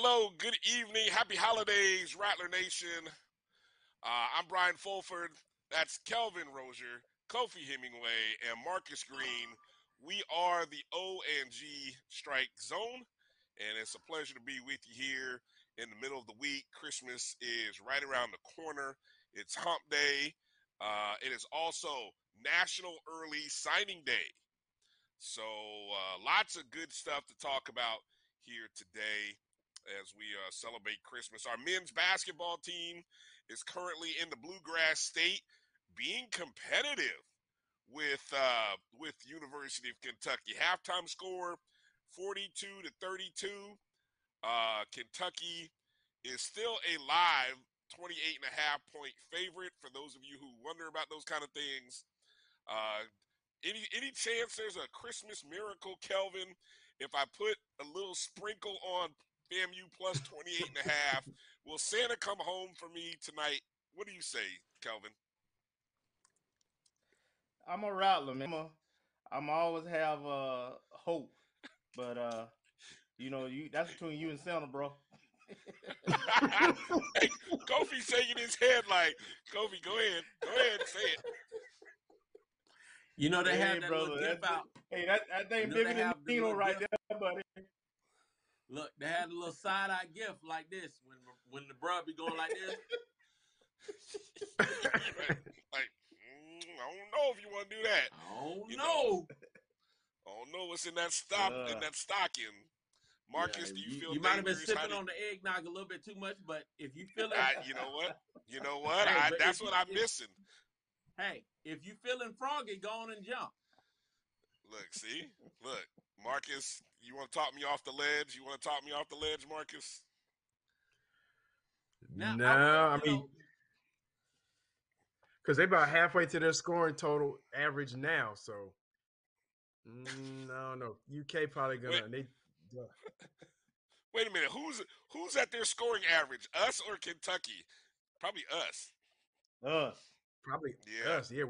Hello, good evening, happy holidays, Rattler Nation. I'm Brian Fulford. That's Kelvin Rozier, Kofi Hemingway, and Marcus Green. We are the ONG Strike Zone, and it's a pleasure to be with you here in the middle of the week. Christmas is right around the corner. It's hump day. It is also National Early Signing Day. So lots of good stuff to talk about here today as we celebrate Christmas. Our men's basketball team is currently in the Bluegrass State being competitive with University of Kentucky. Halftime score, 42-32. Kentucky is still a live 28.5-point favorite. For those of you who wonder about those kind of things, any chance there's a Christmas miracle, Kelvin, if I put a little sprinkle on FAMU plus 28.5, will Santa come home for me tonight? What do you say, Kelvin? I'm a Rattler, man. I'm always have hope, but you know, that's between you and Santa, bro. Hey, Kofi shaking his head like, Kofi, go ahead, say it. You know they have that brother, little dip out. Hey, that thing bigger than Nino right there, buddy. Look, they had a little side-eye gift like this when the bruh be going like this. Like, I don't know if you want to do that. I don't know. I don't know what's in that stocking. Marcus, yeah, do you feel you might have been sipping on the eggnog a little bit too much, but if you feel it, you know what, hey, that's what I'm missing. Hey, if you feeling froggy, go on and jump. Look, Marcus, you want to talk me off the ledge? Marcus? No, I mean, because they're about halfway to their scoring total average now, so no, UK probably gonna. Wait a minute, who's at their scoring average? Us or Kentucky? Probably us. Probably us. Yeah,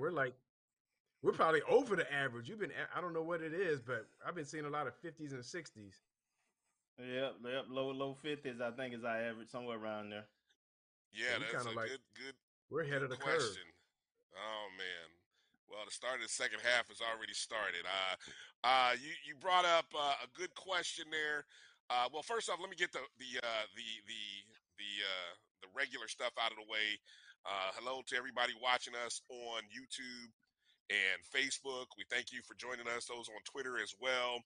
we're probably over the average. I don't know what it is, but I've been seeing a lot of 50s and 60s. Yep, low 50s, I think, is our average, somewhere around there. Yeah, so that's a good we're ahead of the question. Curve. Oh man. Well, the start of the second half has already started. You brought up a good question there. Well, first off, let me get the regular stuff out of the way. Hello to everybody watching us on YouTube and Facebook. We thank you for joining us, those on Twitter as well.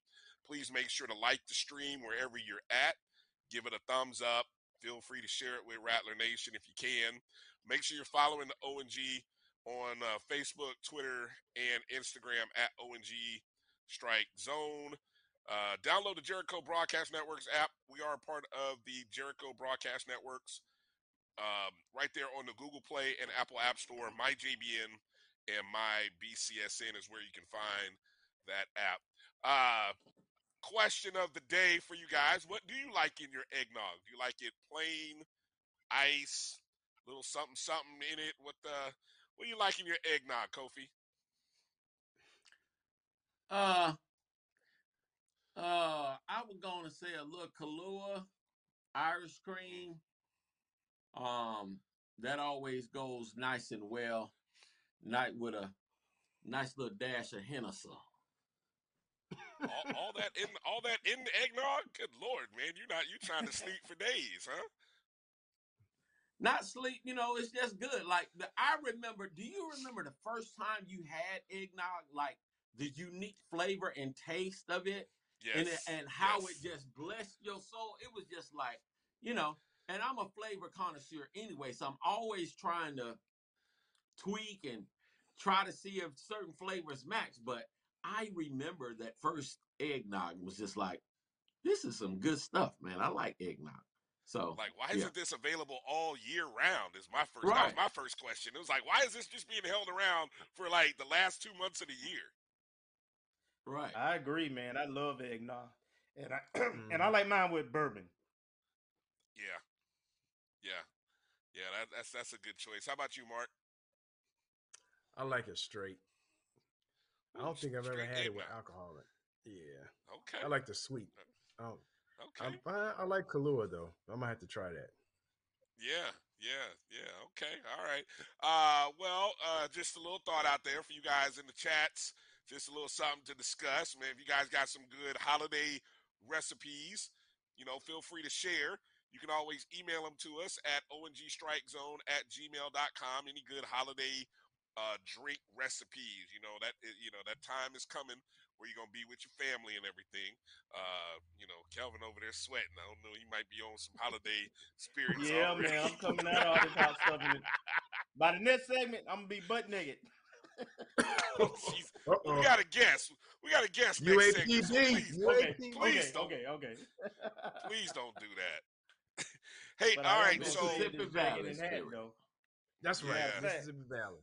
Please make sure to like the stream wherever you're at. Give it a thumbs up. Feel free to share it with Rattler Nation if you can. Make sure you're following the ONG on Facebook, Twitter, and Instagram at ONG Strike Zone. Download the Jericho Broadcast Networks app. We are a part of the Jericho Broadcast Networks right there on the Google Play and Apple App Store. MyJBN and MyBCSN is where you can find that app. Question of the day for you guys. What do you like in your eggnog? Do you like it plain, ice, little something in it? What do you like in your eggnog, Kofi? I was going to say a little Kahlua, Irish cream. That always goes nice and well. Night with a nice little dash of Hennessy. all that in the eggnog? Good Lord, man. You're trying to sleep for days, huh? Not sleep, you know, it's just good. Like, do you remember the first time you had eggnog? Like, the unique flavor and taste of it? Yes. And how it just blessed your soul? It was just like, you know, and I'm a flavor connoisseur anyway, so I'm always trying to tweak and try to see if certain flavors match. But I remember that first eggnog was just like, this is some good stuff, man. I like eggnog. So, like, why isn't this available all year round? Is my first. Right. That was my first question. It was like, why is this just being held around for like the last 2 months of the year? Right. I agree, man. I love eggnog, and I like mine with bourbon. Yeah. That's a good choice. How about you, Mark? I like it straight. I don't think I've ever had it with alcohol. Yeah. Okay. I like the sweet. Oh. Okay. I like Kahlua, though. I might have to try that. Yeah. Okay. All right. Well, just a little thought out there for you guys in the chats. Just a little something to discuss. Man, if you guys got some good holiday recipes, feel free to share. You can always email them to us at ongstrikezone@gmail.com. Any good holiday drink recipes, that time is coming where you're going to be with your family and everything. Kelvin over there sweating. I don't know. He might be on some holiday spirits. Yeah, already. Man, I'm coming out all this hot stuff. By the next segment, I'm going to be butt naked. We got to guess. UAPD. Please don't. Please don't do that. Hey, but all right, so Mississippi Valley. That's right, Mississippi Valley.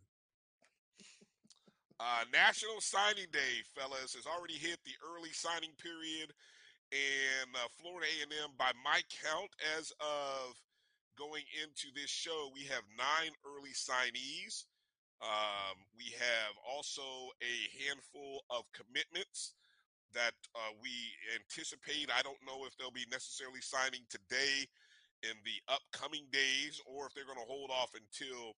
National Signing Day, fellas, has already hit the early signing period, and Florida A&M, by my count, as of going into this show, we have 9 early signees. We have also a handful of commitments that we anticipate. I don't know if they'll be necessarily signing today in the upcoming days or if they're going to hold off until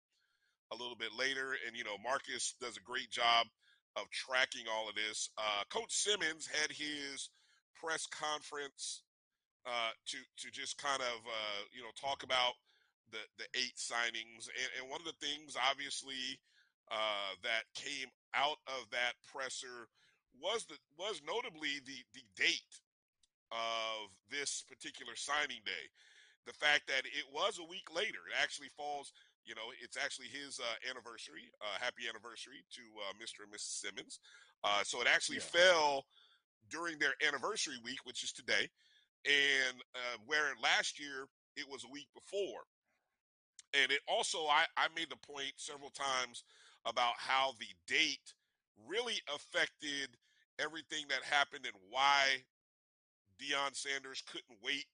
a little bit later. And, Marcus does a great job of tracking all of this. Coach Simmons had his press conference to just kind of, talk about the 8 signings. And one of the things, obviously, that came out of that presser was notably the date of this particular signing day. The fact that it was a week later, it actually falls, it's actually his anniversary, happy anniversary to Mr. and Mrs. Simmons. So it actually fell during their anniversary week, which is today. And where last year it was a week before. And it also, I made the point several times about how the date really affected everything that happened and why Deion Sanders couldn't wait,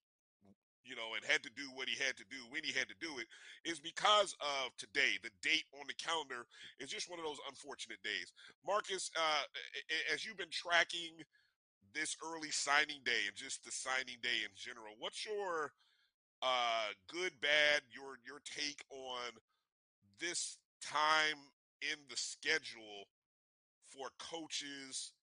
and had to do what he had to do when he had to do it, is because of today. The date on the calendar is just one of those unfortunate days. Marcus, as you've been tracking this early signing day and just the signing day in general, what's your good, bad, your take on this time in the schedule for coaches,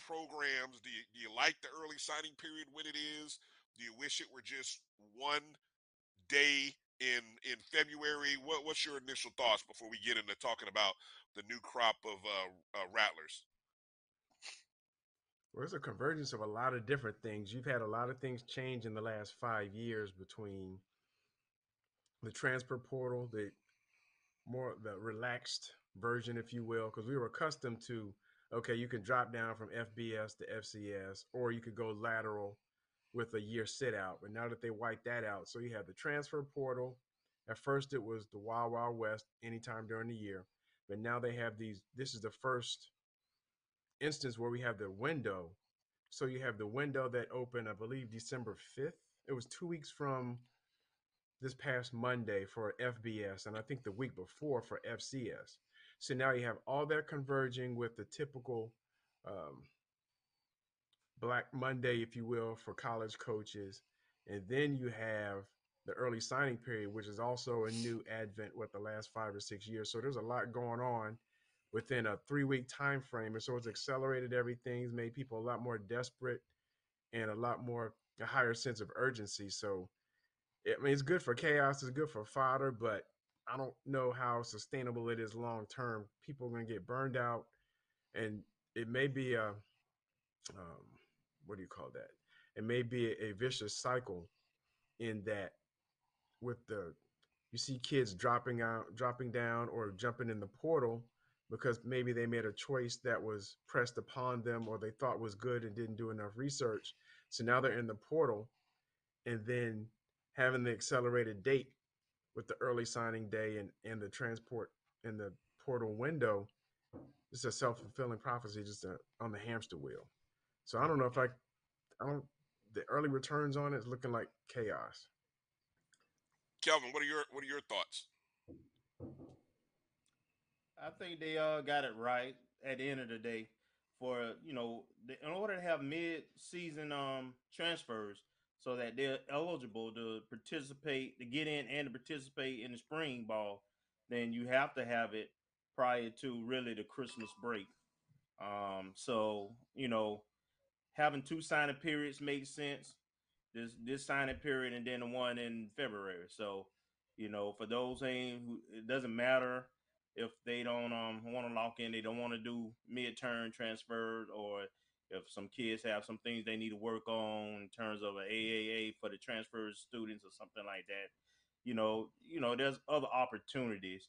programs? Do you like the early signing period when it is? Do you wish it were just one day in February? What's your initial thoughts before we get into talking about the new crop of Rattlers? Well, it's a convergence of a lot of different things. You've had a lot of things change in the last 5 years between the transfer portal, the relaxed version, if you will, because we were accustomed to, okay, you can drop down from FBS to FCS, or you could go lateral with a year sit out. But now that they wiped that out, so you have the transfer portal. At first it was the Wild Wild West anytime during the year, but now they have these. This is the first instance where we have the window. So you have the window that opened, I believe, December 5th. It was 2 weeks from this past Monday for FBS, and I think the week before for FCS. So now you have all that converging with the typical Black Monday, if you will, for college coaches. And then you have the early signing period, which is also a new advent with the last 5 or 6 years. So there's a lot going on within a 3-week time frame. And so it's accelerated everything. It's made people a lot more desperate and a higher sense of urgency. So it's good for chaos. It's good for fodder, but I don't know how sustainable it is long term. People are going to get burned out, and it may be a It may be a vicious cycle in that with you see kids dropping down or jumping in the portal because maybe they made a choice that was pressed upon them or they thought was good and didn't do enough research. So now they're in the portal, and then having the accelerated date with the early signing day and the transport and the portal window, it's a self-fulfilling prophecy, just on the hamster wheel. So I don't know if the early returns on it is looking like chaos. Kelvin, what are your thoughts? I think they all got it right at the end of the day. for, you know, in order to have mid-season transfers so that they're eligible to participate, to get in and to participate in the spring ball, then you have to have it prior to really the Christmas break. So, you know, having two signing periods makes sense, this signing period and then the one in February. So, you know, for those who, it doesn't matter if they don't want to lock in, they don't want to do mid-term transfer, or if some kids have some things they need to work on in terms of an AAA for the transfer students or something like that. You know, there's other opportunities.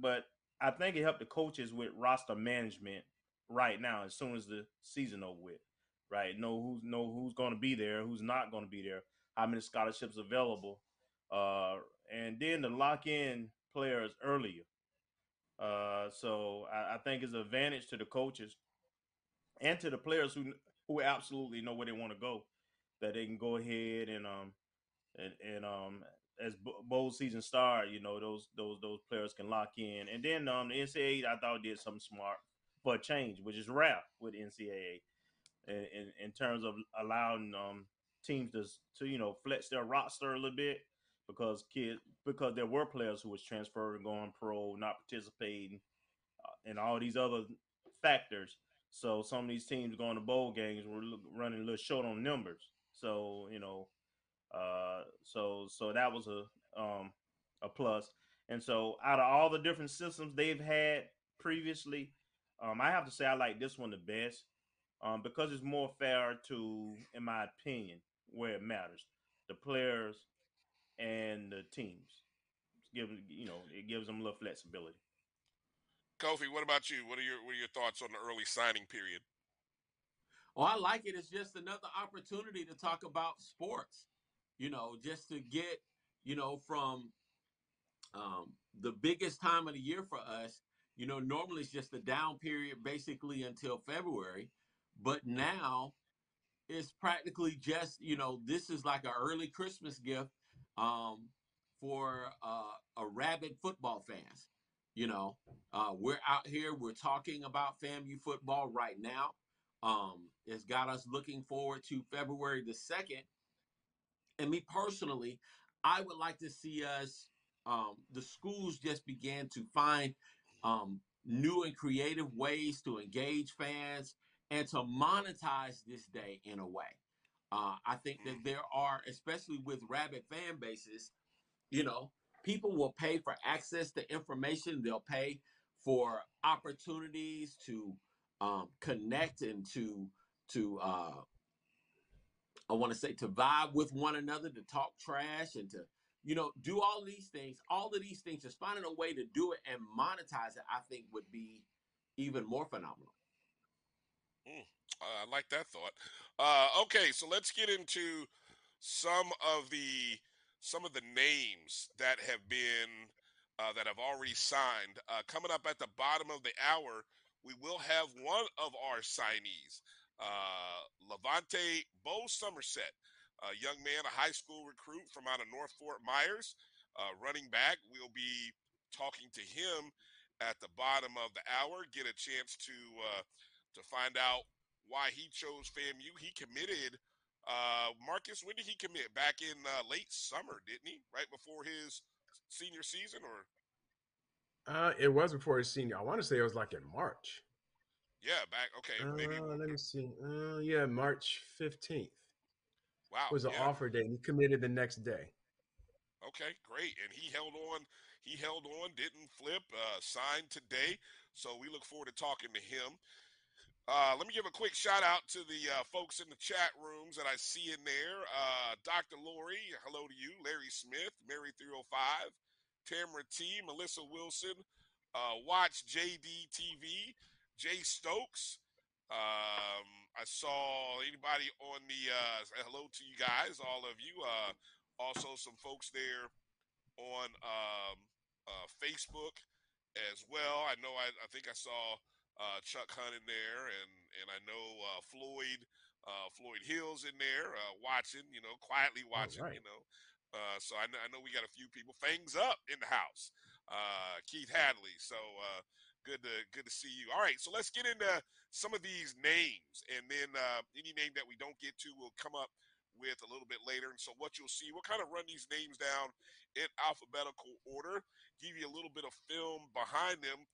But I think it helped the coaches with roster management right now as soon as the season over with, right? Know who's going to be there, who's not going to be there, how many scholarships available, and then to lock in players earlier. So I think it's an advantage to the coaches and to the players who absolutely know where they want to go, that they can go ahead and as bowl season start, you know, those players can lock in. And then the NCAA, I thought, did something smart for a change, which is rare with NCAA in terms of allowing teams to you know, flex their roster a little bit, because there were players who was transferring, going pro, not participating, and all these other factors. So some of these teams going to bowl games were running a little short on numbers. So, you know, so that was a plus. And so out of all the different systems they've had previously, I have to say I like this one the best, because it's more fair to, in my opinion, where it matters, the players and the teams. It gives them a little flexibility. Kofi, what about you? What are your thoughts on the early signing period? Oh, I like it. It's just another opportunity to talk about sports. You know, just to get, you know, from the biggest time of the year for us, you know, normally it's just a down period basically until February. But now it's practically just, you know, this is like an early Christmas gift for a rabid football fans. You know, we're out here, we're talking about FAMU football right now. It's got us looking forward to February the 2nd. And me personally, I would like to see us, the schools just began to find new and creative ways to engage fans and to monetize this day in a way. I think that there are, especially with rabid fan bases, you know, people will pay for access to information. They'll pay for opportunities to connect and to I want to say to vibe with one another, to talk trash and to, you know, do all these things. All of these things, just finding a way to do it and monetize it, I think would be even more phenomenal. I like that thought. Okay, so let's get into some of the names that have been that have already signed. Coming up at the bottom of the hour, we will have one of our signees. Levante Bo Somerset, a young man, a high school recruit from out of North Fort Myers, running back. We'll be talking to him at the bottom of the hour, get a chance to find out why he chose FAMU. He committed, Marcus, when did he commit? Back in late summer, didn't he? Right before his senior season, or? It was before his senior. I want to say it was like in March. Yeah, back, okay. Maybe. Let me see. Yeah, March 15th. Wow. Was the offer date. He committed the next day. Okay, great. And he held on, didn't flip, signed today. So we look forward to talking to him. Let me give a quick shout out to the folks in the chat rooms that I see in there. Dr. Lori, hello to you. Larry Smith, Mary 305, Tamara T, Melissa Wilson, Watch JD TV, Jay Stokes. I saw anybody on the hello to you guys, all of you. Also some folks there on Facebook as well. I know I think I saw Chuck Hunt in there, and I know Floyd Hill's in there watching, you know, quietly watching, right. You know. So I know we got a few people. Fangs up in the house. Keith Hadley. So Good to see you. All right, so let's get into some of these names, and then any name that we don't get to will come up with a little bit later. And so what you'll see, we'll kind of run these names down in alphabetical order, give you a little bit of film behind them.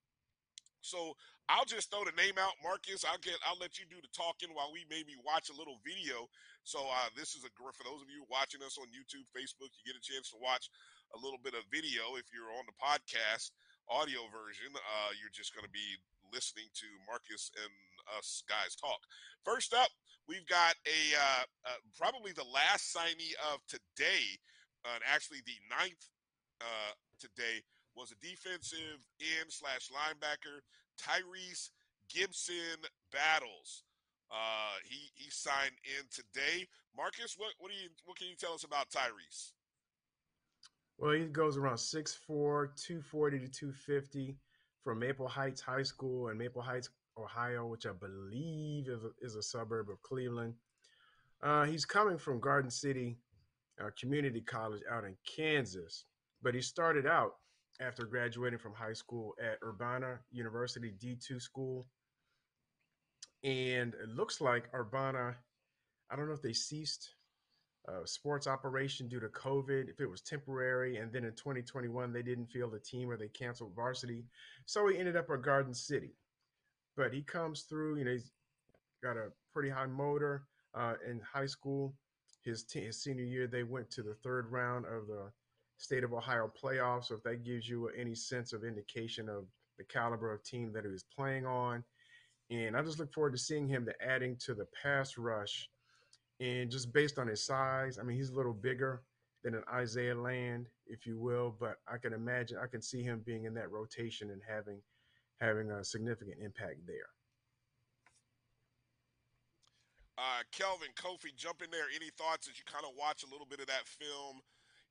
So I'll just throw the name out, Marcus. I'll let you do the talking while we maybe watch a little video. So this is for those of you watching us on YouTube, Facebook, you get a chance to watch a little bit of video. If you're on the podcast audio version, you're just going to be listening to Marcus and us guys talk. First up, we've got a probably the last signee of today, and actually the ninth today, was a defensive end/linebacker, Tyrese Gibson Battles. He signed in today. Marcus, what can you tell us about Tyrese? Well, he goes around 6'4", 240 to 250 from Maple Heights High School in Maple Heights, Ohio, which I believe is a suburb of Cleveland. He's coming from Garden City Community College out in Kansas, but he started out after graduating from high school at Urbana University D2 school. And it looks like Urbana, I don't know if they ceased sports operation due to COVID, if it was temporary. And then in 2021, they didn't field the team or they canceled varsity. So he ended up at Garden City. But he comes through, he's got a pretty high motor in high school. His senior year, they went to the third round of the State of Ohio playoffs. So if that gives you any sense of indication of the caliber of team that he was playing on. And I just look forward to seeing him to adding to the pass rush. And just based on his size, I mean, he's a little bigger than an Isaiah Land, if you will, but I can see him being in that rotation and having a significant impact there. Kelvin, Kofi, jump in there. Any thoughts as you kind of watch a little bit of that film?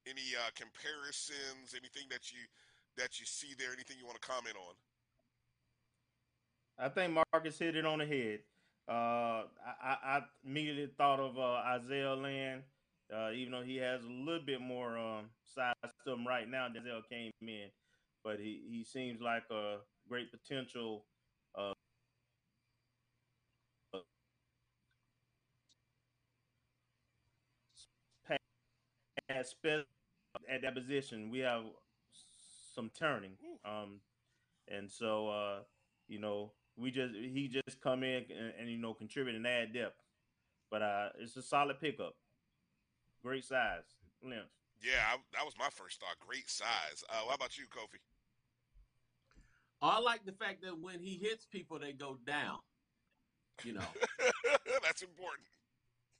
Any comparisons, anything that you see there, anything you want to comment on? I think Marcus hit it on the head. I immediately thought of Isaiah Land, even though he has a little bit more size to him right now. Denzel came in, but he seems like a great potential. At that position, we have some turning, and so he just come in and contribute and add depth, but it's a solid pickup. Great size, length. Yeah, that was my first thought. Great size. How about you, Kofi? I like the fact that when he hits people, they go down. That's important.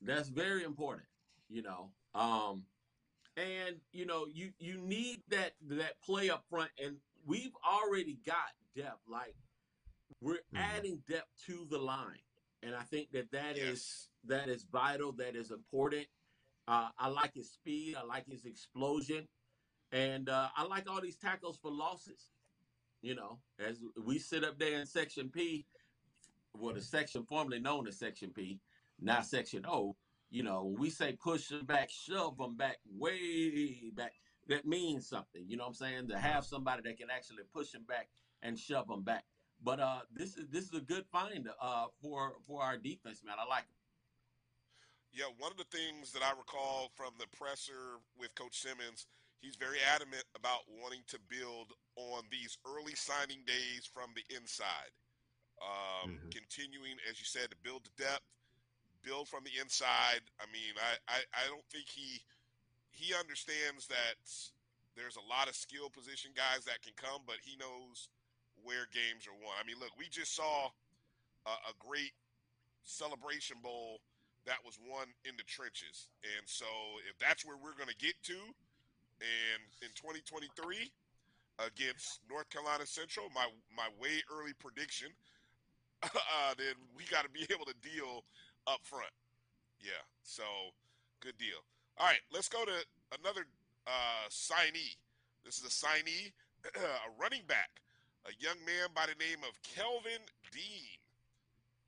That's very important. And, you need that play up front, and we've already got depth. Like, we're adding depth to the line, and I think that is vital, that is important. I like his speed. I like his explosion. And I like all these tackles for losses. As we sit up there in Section P, well, the section formerly known as Section P, not Section O, we say push them back, shove them back, way back. That means something, what I'm saying? To have somebody that can actually push them back and shove them back. But this is a good find for our defense, man. I like it. Yeah, one of the things that I recall from the presser with Coach Simmons, he's very adamant about wanting to build on these early signing days from the inside. Continuing, as you said, to build the depth. Build from the inside. I mean, I don't think he understands that there's a lot of skill position guys that can come, but he knows where games are won. I mean, look, we just saw a great Celebration Bowl that was won in the trenches. And so if that's where we're going to get to, and in 2023 against North Carolina Central, my way early prediction, then we got to be able to deal up front. Yeah, so good deal. All right, let's go to another signee. This is a signee, a running back, a young man by the name of Kelvin Dean.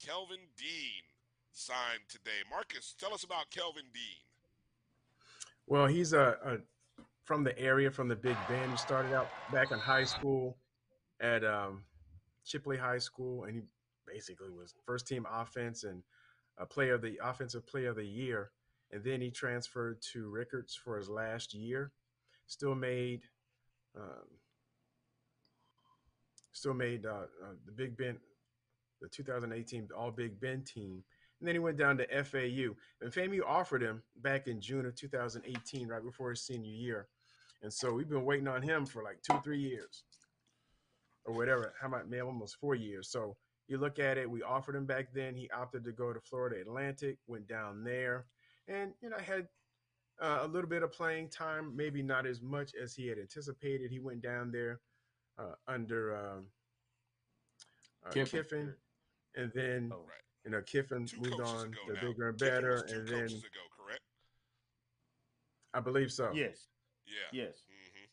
Kelvin Dean signed today. Marcus, tell us about Kelvin Dean. Well, he's from the area, from the Big Bend. He started out back in high school at Shipley High School, and he basically was first team offense and a player, the offensive player of the year. And then he transferred to Rickards for his last year. Still made the Big Bend, the 2018 All Big Bend team. And then he went down to FAU. And FAMU offered him back in June of 2018, right before his senior year. And so we've been waiting on him for like 2-3 years or whatever. How about, man, almost 4 years. So you look at it, we offered him back then. He opted to go to Florida Atlantic, went down there, and, you know, had a little bit of playing time, maybe not as much as he had anticipated. He went down there under Kiffin. And then, you know, Kiffin moved on to bigger and better. And then ago, correct? I believe so. Yes. Yeah. Yes. Mm-hmm.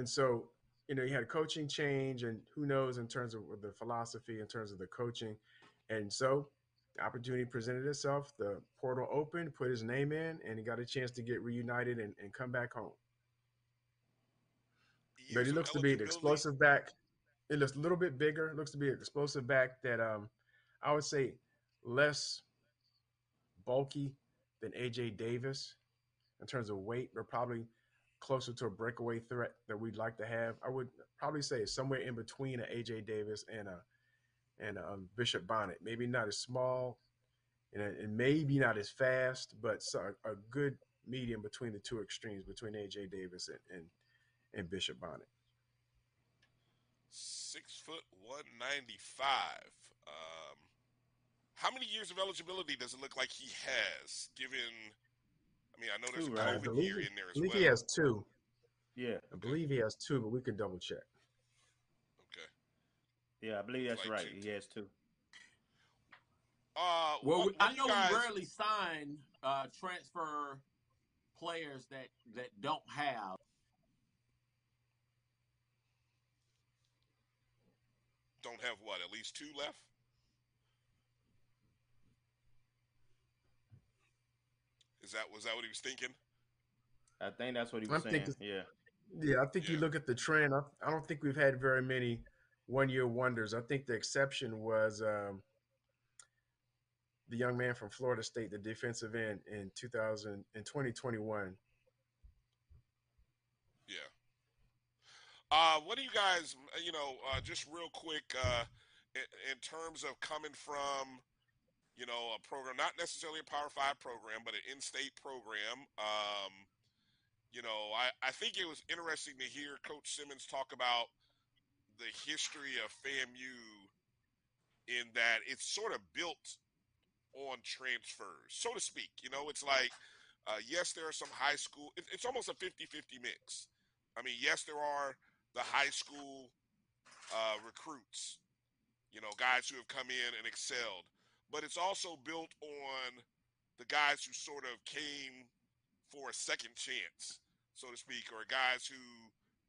And so, you know, he had a coaching change, and who knows in terms of the philosophy, in terms of the coaching. And so the opportunity presented itself. The portal opened, put his name in, and he got a chance to get reunited and come back home. But he looks to be an explosive back. It looks a little bit bigger. Looks to be an explosive back that I would say less bulky than A.J. Davis in terms of weight. They're probably closer to a breakaway threat that we'd like to have. I would probably say somewhere in between an A.J. Davis and a Bishop Bonnet. Maybe not as small and maybe not as fast, but a good medium between the two extremes, between A.J. Davis and Bishop Bonnet. 6 foot 195. How many years of eligibility does it look like he has? Given, I mean, I know there's a COVID year in there as well. I believe he has two. Yeah, I believe he has two, but we can double check. Okay. Yeah, I believe that's right. He has two. Well, I know we rarely sign transfer players that don't have. Don't have what? At least two left? Was that what he was thinking? I think that's what he was saying. Yeah. Yeah, I think you look at the trend. I don't think we've had very many one-year wonders. I think the exception was the young man from Florida State, the defensive end in 2021. Yeah. What do you guys, just real quick, in terms of coming from, you know, a program, not necessarily a Power 5 program, but an in-state program, I think it was interesting to hear Coach Simmons talk about the history of FAMU in that it's sort of built on transfers, so to speak. You know, it's like, yes, there are some high school, it's almost a 50-50 mix. I mean, yes, there are the high school recruits, you know, guys who have come in and excelled, but it's also built on the guys who sort of came for a second chance, so to speak, or guys who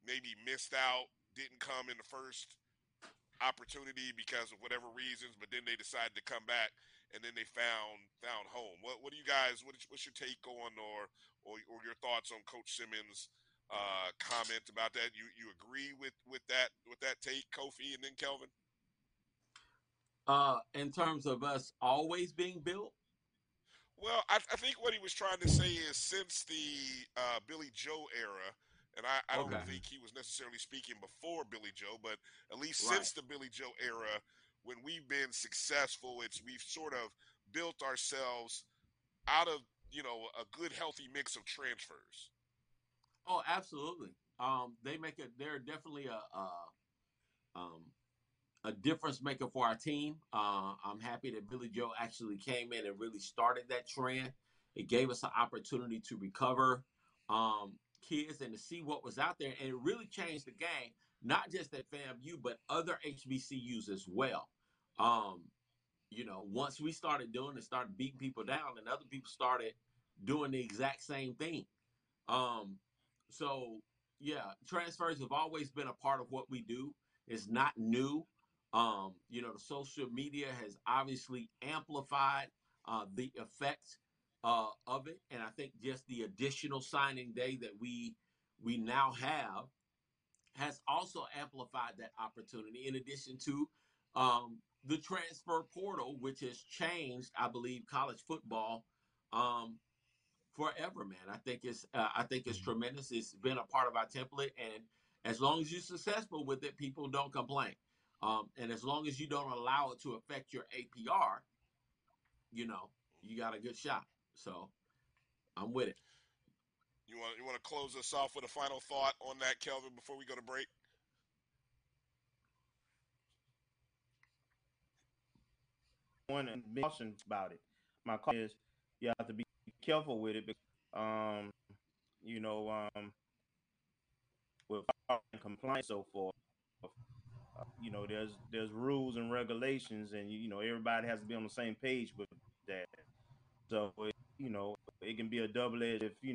maybe missed out, didn't come in the first opportunity because of whatever reasons, but then they decided to come back and then they found home. What do you guys, what's your take on or your thoughts on Coach Simmons' comment about that? You agree with that take, Kofi, and then Kelvin? In terms of us always being built? Well, I think what he was trying to say is since the Billy Joe era, and I don't think he was necessarily speaking before Billy Joe, but at least since the Billy Joe era, when we've been successful, we've sort of built ourselves out of, you know, a good healthy mix of transfers. Oh, absolutely. They're definitely a difference maker for our team. I'm happy that Billy Joe actually came in and really started that trend. It gave us an opportunity to recover kids and to see what was out there. And it really changed the game, not just at FAMU, but other HBCUs as well. Once we started doing it, started beating people down, and other people started doing the exact same thing. Transfers have always been a part of what we do. It's not new. The social media has obviously amplified the effect of it. And I think just the additional signing day that we now have has also amplified that opportunity, in addition to the transfer portal, which has changed, I believe, college football forever, man. I think it's tremendous. It's been a part of our template, and as long as you're successful with it, people don't complain. And as long as you don't allow it to affect your APR, you know, you got a good shot. So I'm with it. You want to close us off with a final thought on that, Kelvin, before we go to break? And be cautious about it. My caution is you have to be careful with it because, with compliance so forth, there's rules and regulations, and everybody has to be on the same page with that. So it can be a double-edged if you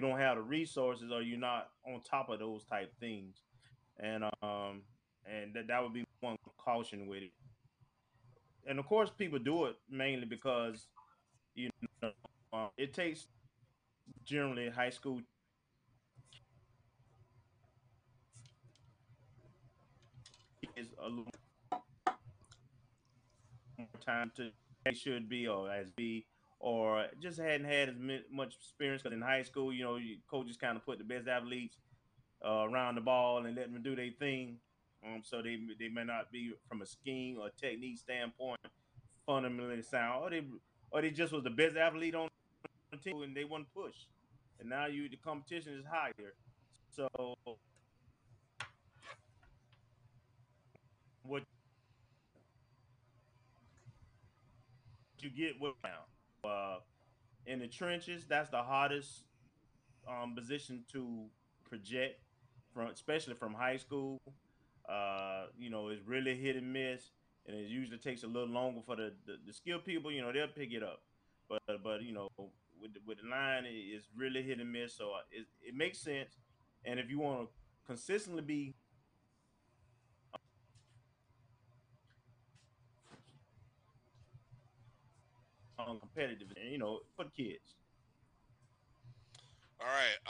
don't have the resources or you're not on top of those type things, and that would be one caution with it. And of course, people do it mainly because it takes generally high school. Is a little more time to it should be or as be or just hadn't had as much experience because in high school, coaches kind of put the best athletes around the ball and let them do their thing. So they may not be from a scheme or technique standpoint fundamentally sound, or they just was the best athlete on the team and they wouldn't push. And now the competition is higher, so. What you get with in the trenches, that's the hardest position to project from, especially from high school. It's really hit and miss, and it usually takes a little longer for the skilled people. They'll pick it up, but with the line, it's really hit and miss. So it makes sense, and if you want to consistently be competitive, for the kids. All right.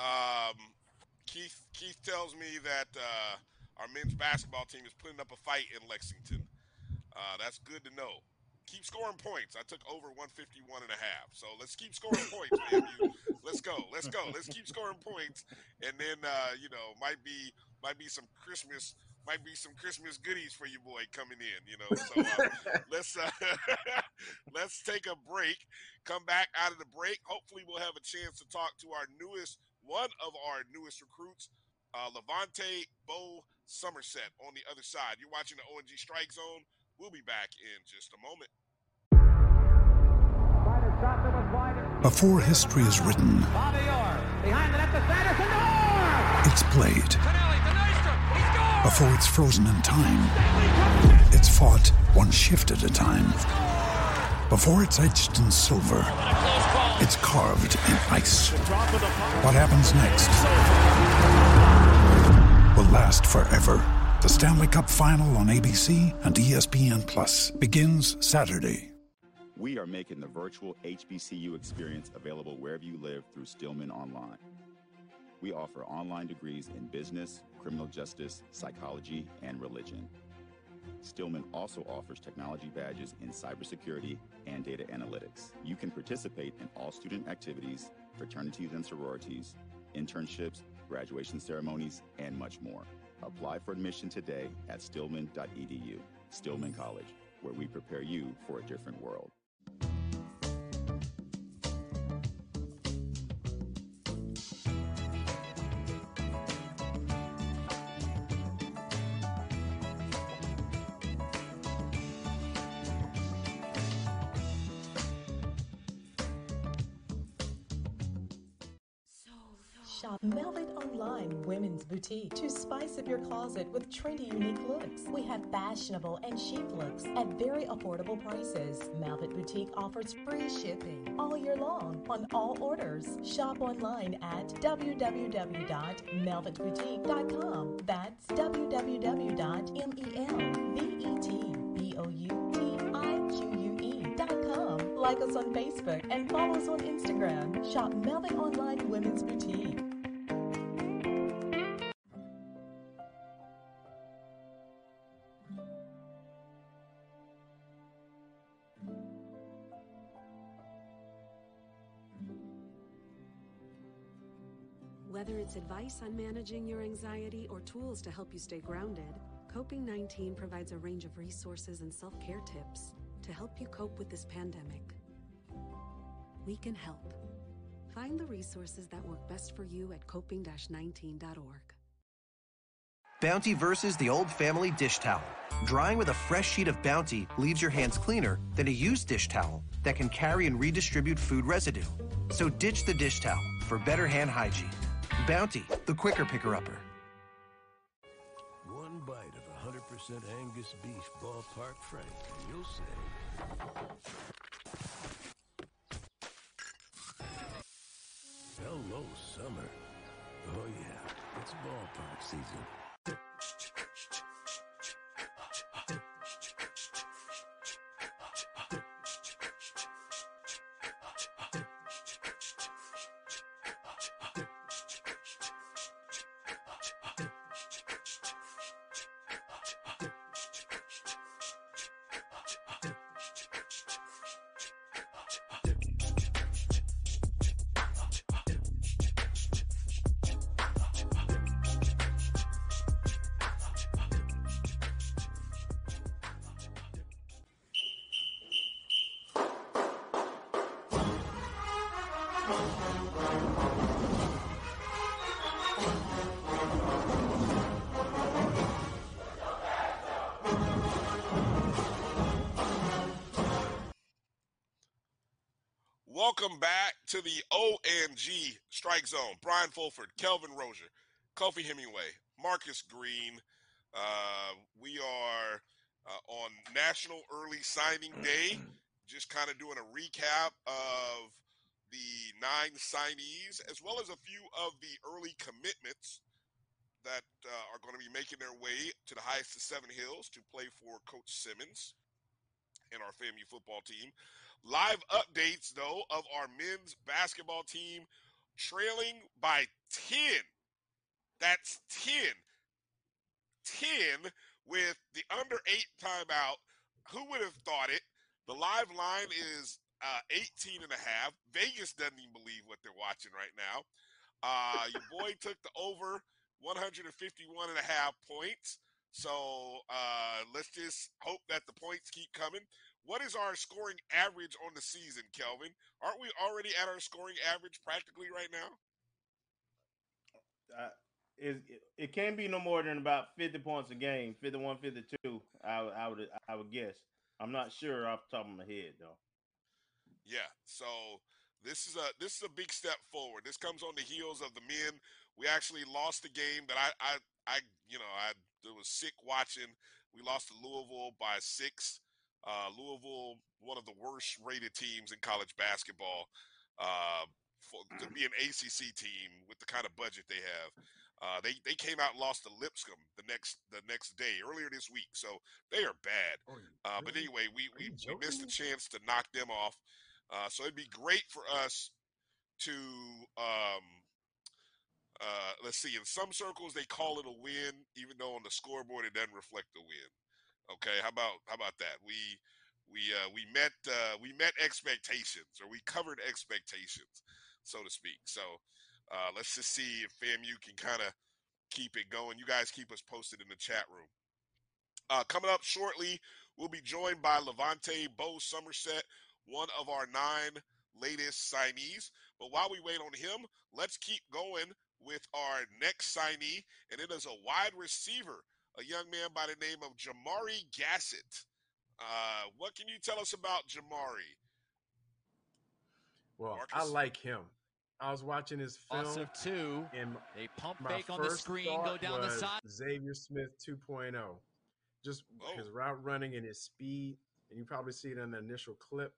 Keith tells me that our men's basketball team is putting up a fight in Lexington. That's good to know. Keep scoring points. I took over 151.5. So let's keep scoring points, man. Let's go. Let's keep scoring points, and then might be some Christmas goodies for you, boy, coming in, So let's take a break, come back out of the break. Hopefully we'll have a chance to talk to one of our newest recruits, Levante Bo Somerset, on the other side. You're watching the ONG Strike Zone. We'll be back in just a moment. Before history is written, it's played. Before it's frozen in time, it's fought one shift at a time. Before it's etched in silver, it's carved in ice. What happens next will last forever. The Stanley Cup Final on ABC and ESPN Plus begins Saturday. We are making the virtual HBCU experience available wherever you live through Stillman Online. We offer online degrees in business, criminal justice, psychology, and religion. Stillman also offers technology badges in cybersecurity and data analytics. You can participate in all student activities, fraternities and sororities, internships, graduation ceremonies, and much more. Apply for admission today at stillman.edu. Stillman College, where we prepare you for a different world. Velvet Online Women's Boutique to spice up your closet with trendy, unique looks. We have fashionable and chic looks at very affordable prices. Velvet Boutique offers free shipping all year long on all orders. Shop online at www.melvetboutique.com. That's www.melvetboutique.com. Like us on Facebook and follow us on Instagram. Shop Velvet Online Women's Boutique. Whether it's advice on managing your anxiety or tools to help you stay grounded, Coping 19 provides a range of resources and self-care tips to help you cope with this pandemic. We can help. Find the resources that work best for you at coping-19.org. Bounty versus the old family dish towel. Drying with a fresh sheet of Bounty leaves your hands cleaner than a used dish towel that can carry and redistribute food residue. So ditch the dish towel for better hand hygiene. Bounty, the quicker picker-upper. One bite of 100% Angus beef ballpark frank, and you'll say, hello, summer. Oh, yeah, it's ballpark season. Welcome back to the ONG Strike Zone. Brian Fulford, Kelvin Rozier, Kofi Hemingway, Marcus Green. We are on National Early Signing Day, just kind of doing a recap of the 9 signees, as well as a few of the early commitments that are going to be making their way to the highest of 7 hills to play for Coach Simmons and our FAMU football team. Live updates, though, of our men's basketball team trailing by 10. That's 10. 10 with the under 8 timeout. Who would have thought it? The live line is 18.5. Vegas doesn't even believe what they're watching right now. Your boy took the over 151.5 points. So let's just hope that the points keep coming. What is our scoring average on the season, Kelvin? Aren't we already at our scoring average practically right now? It can be no more than about 50 points a game, 51, 52, I would guess. I'm not sure off the top of my head, though. Yeah, so this is a big step forward. This comes on the heels of the men. We actually lost the game that I was sick watching. We lost to Louisville by 6. Louisville, one of the worst rated teams in college basketball, to be an ACC team with the kind of budget they have. They came out and lost to Lipscomb the next day, earlier this week. So they are bad. But anyway, we missed a chance to knock them off. So it'd be great for us to let's see. In some circles, they call it a win, even though on the scoreboard it doesn't reflect the win. Okay, how about that? We met expectations, or we covered expectations, so to speak. So let's just see if FAMU can kind of keep it going. You guys keep us posted in the chat room. Coming up shortly, we'll be joined by Levante Bo Somerset, one of our 9 latest signees. But while we wait on him, let's keep going with our next signee, and it is a wide receiver, a young man by the name of Jamari Gassett. What can you tell us about Jamari? Well, Marcus? I like him. I was watching his film. Loss of 2, and a pump fake on the screen, go down the side. Xavier Smith 2.0. Just his route running and his speed, and you probably see it in the initial clip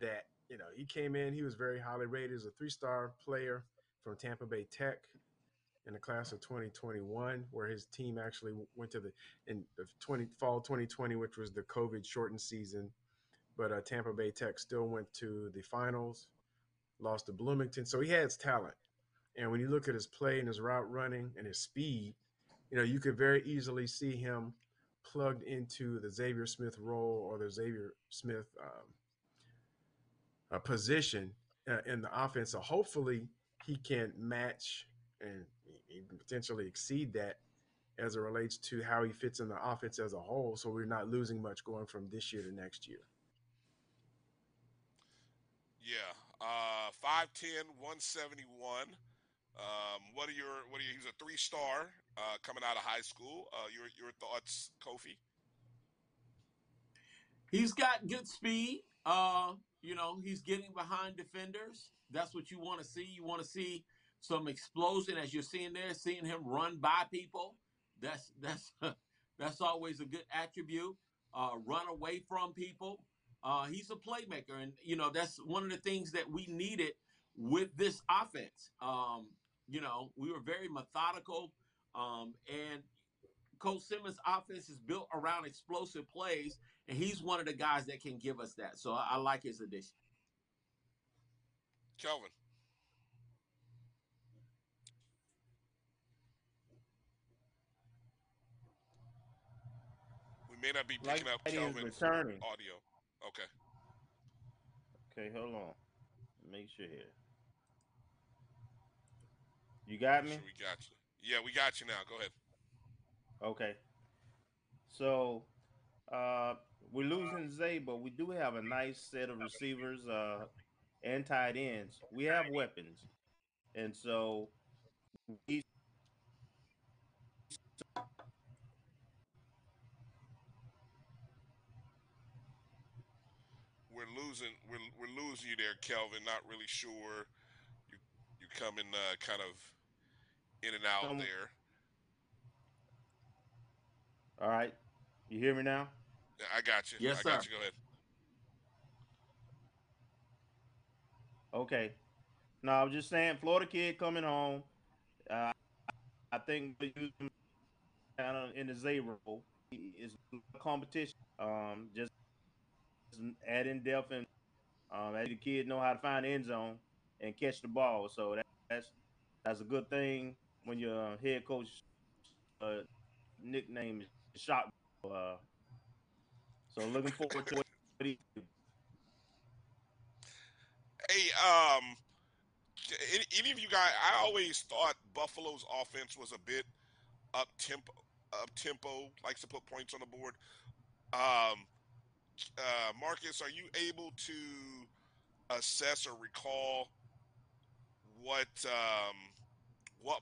that, you know, he came in, he was very highly rated as a 3-star player from Tampa Bay Tech in the class of 2021, where his team actually went to fall 2020, which was the COVID shortened season. But Tampa Bay Tech still went to the finals, lost to Bloomington. So he has talent. And when you look at his play and his route running and his speed, you know, you could very easily see him plugged into the Xavier Smith role or the Xavier Smith position in the offense. So hopefully he can match and he can potentially exceed that as it relates to how he fits in the offense as a whole, so we're not losing much going from this year to next year. Yeah, 5'10", 171. What are your? He's a three-star coming out of high school. Your thoughts, Kofi? He's got good speed. You know, he's getting behind defenders. That's what you want to see. You want to see some explosion, as you're seeing there, seeing him run by people. That's always a good attribute. Run away from people. He's a playmaker, and you know that's one of the things that we needed with this offense. You know, we were very methodical, and Coach Simmons' offense is built around explosive plays, and he's one of the guys that can give us that. So I like his addition. Kelvin. We may not be picking up Kelvin's audio. Okay. Okay, hold on. Make sure here. You got me? Sure we got you. Yeah, we got you now. Go ahead. Okay. So, we're losing Zay, but we do have a nice set of receivers and tight ends. We have weapons. And so, we We're losing you there, Kelvin. Not really sure. You're coming kind of in and out there. All right. You hear me now? Yeah, I got you. Yes, sir. I got you. Go ahead. Okay. No, I was just saying, Florida kid coming home. I think we use him kind of in the zero. It's competition. Just add in depth and as the kid know how to find the end zone and catch the ball. So that's a good thing when your head coach nickname is shot. So looking forward to it. Hey, any of you guys? I always thought Buffalo's offense was a bit up tempo, likes to put points on the board. Marcus, are you able to assess or recall what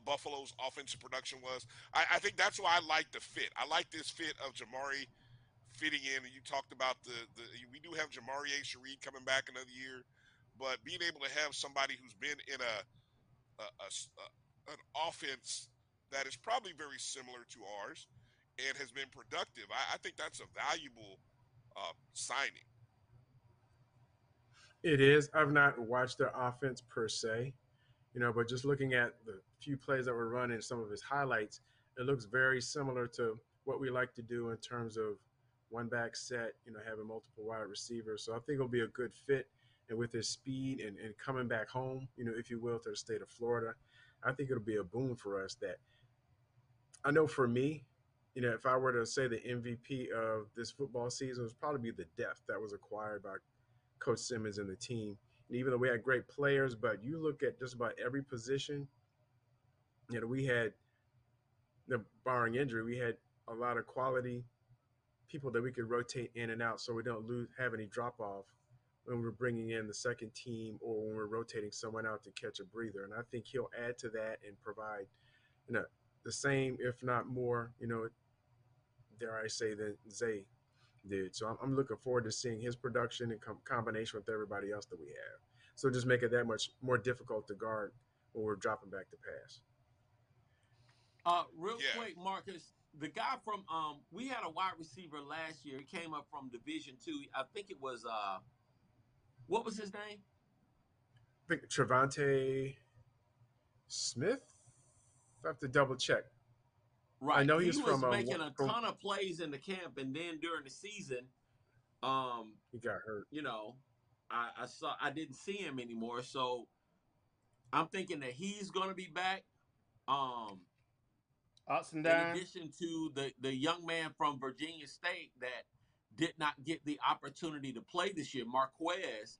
Buffalo's offensive production was? I think that's why I like the fit. I like this fit of Jamari fitting in. And you talked about we do have Jamari A. Shareed coming back another year, but being able to have somebody who's been in an offense that is probably very similar to ours and has been productive, I think that's a valuable signing. It is. I've not watched their offense per se, but just looking at the few plays that were run and some of his highlights, it looks very similar to what we like to do in terms of one back set, having multiple wide receivers. So I think it'll be a good fit. And with his speed and coming back home, if you will, to the state of Florida, I think it'll be a boon for us. That I know for me, if I were to say the MVP of this football season, it would probably be the depth that was acquired by Coach Simmons and the team. And even though we had great players, but you look at just about every position, we had, barring injury, we had a lot of quality people that we could rotate in and out so we don't have any drop-off when we're bringing in the second team or when we're rotating someone out to catch a breather. And I think he'll add to that and provide, the same, if not more, dare I say, than Zay did. So I'm looking forward to seeing his production in combination with everybody else that we have. So just make it that much more difficult to guard when we're dropping back to pass. Real quick, Marcus, the guy from we had a wide receiver last year. He came up from Division II. I think it was what was his name? I think Trevante Smith. I have to double check. Right. I know he was from making a ton of plays in the camp, and then during the season, he got hurt. I didn't see him anymore, so I'm thinking that he's going to be back. In addition to the young man from Virginia State that did not get the opportunity to play this year, Marquez.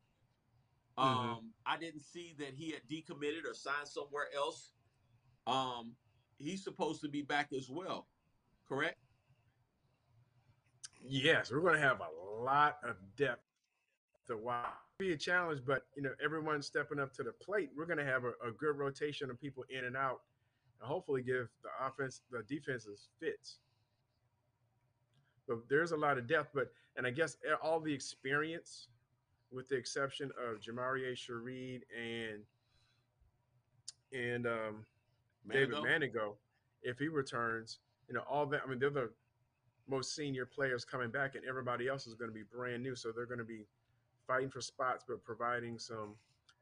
I didn't see that he had decommitted or signed somewhere else. He's supposed to be back as well, correct? Yes, we're going to have a lot of depth. So wow, be a challenge, but you know, everyone's stepping up to the plate. We're going to have a good rotation of people in and out, and hopefully give the offense, the defenses fits. But there's a lot of depth, but and I guess all the experience, with the exception of Jamarius Sherried and David Manigo, if he returns, you know, all that. I mean, they're the most senior players coming back, and everybody else is going to be brand new, so they're going to be fighting for spots, but providing some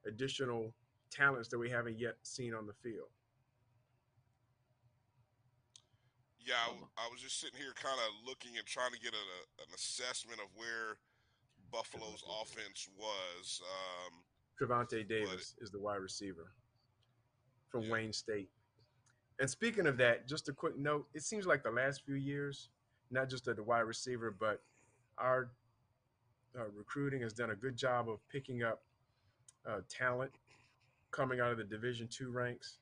additional talents that we haven't yet seen on the field. Yeah, I was just sitting here kind of looking and trying to get an assessment of where Buffalo's offense was. Trevante Davis is the wide receiver from Wayne State. And speaking of that, just a quick note, it seems like the last few years, not just at the wide receiver, but our recruiting has done a good job of picking up talent coming out of the Division II ranks.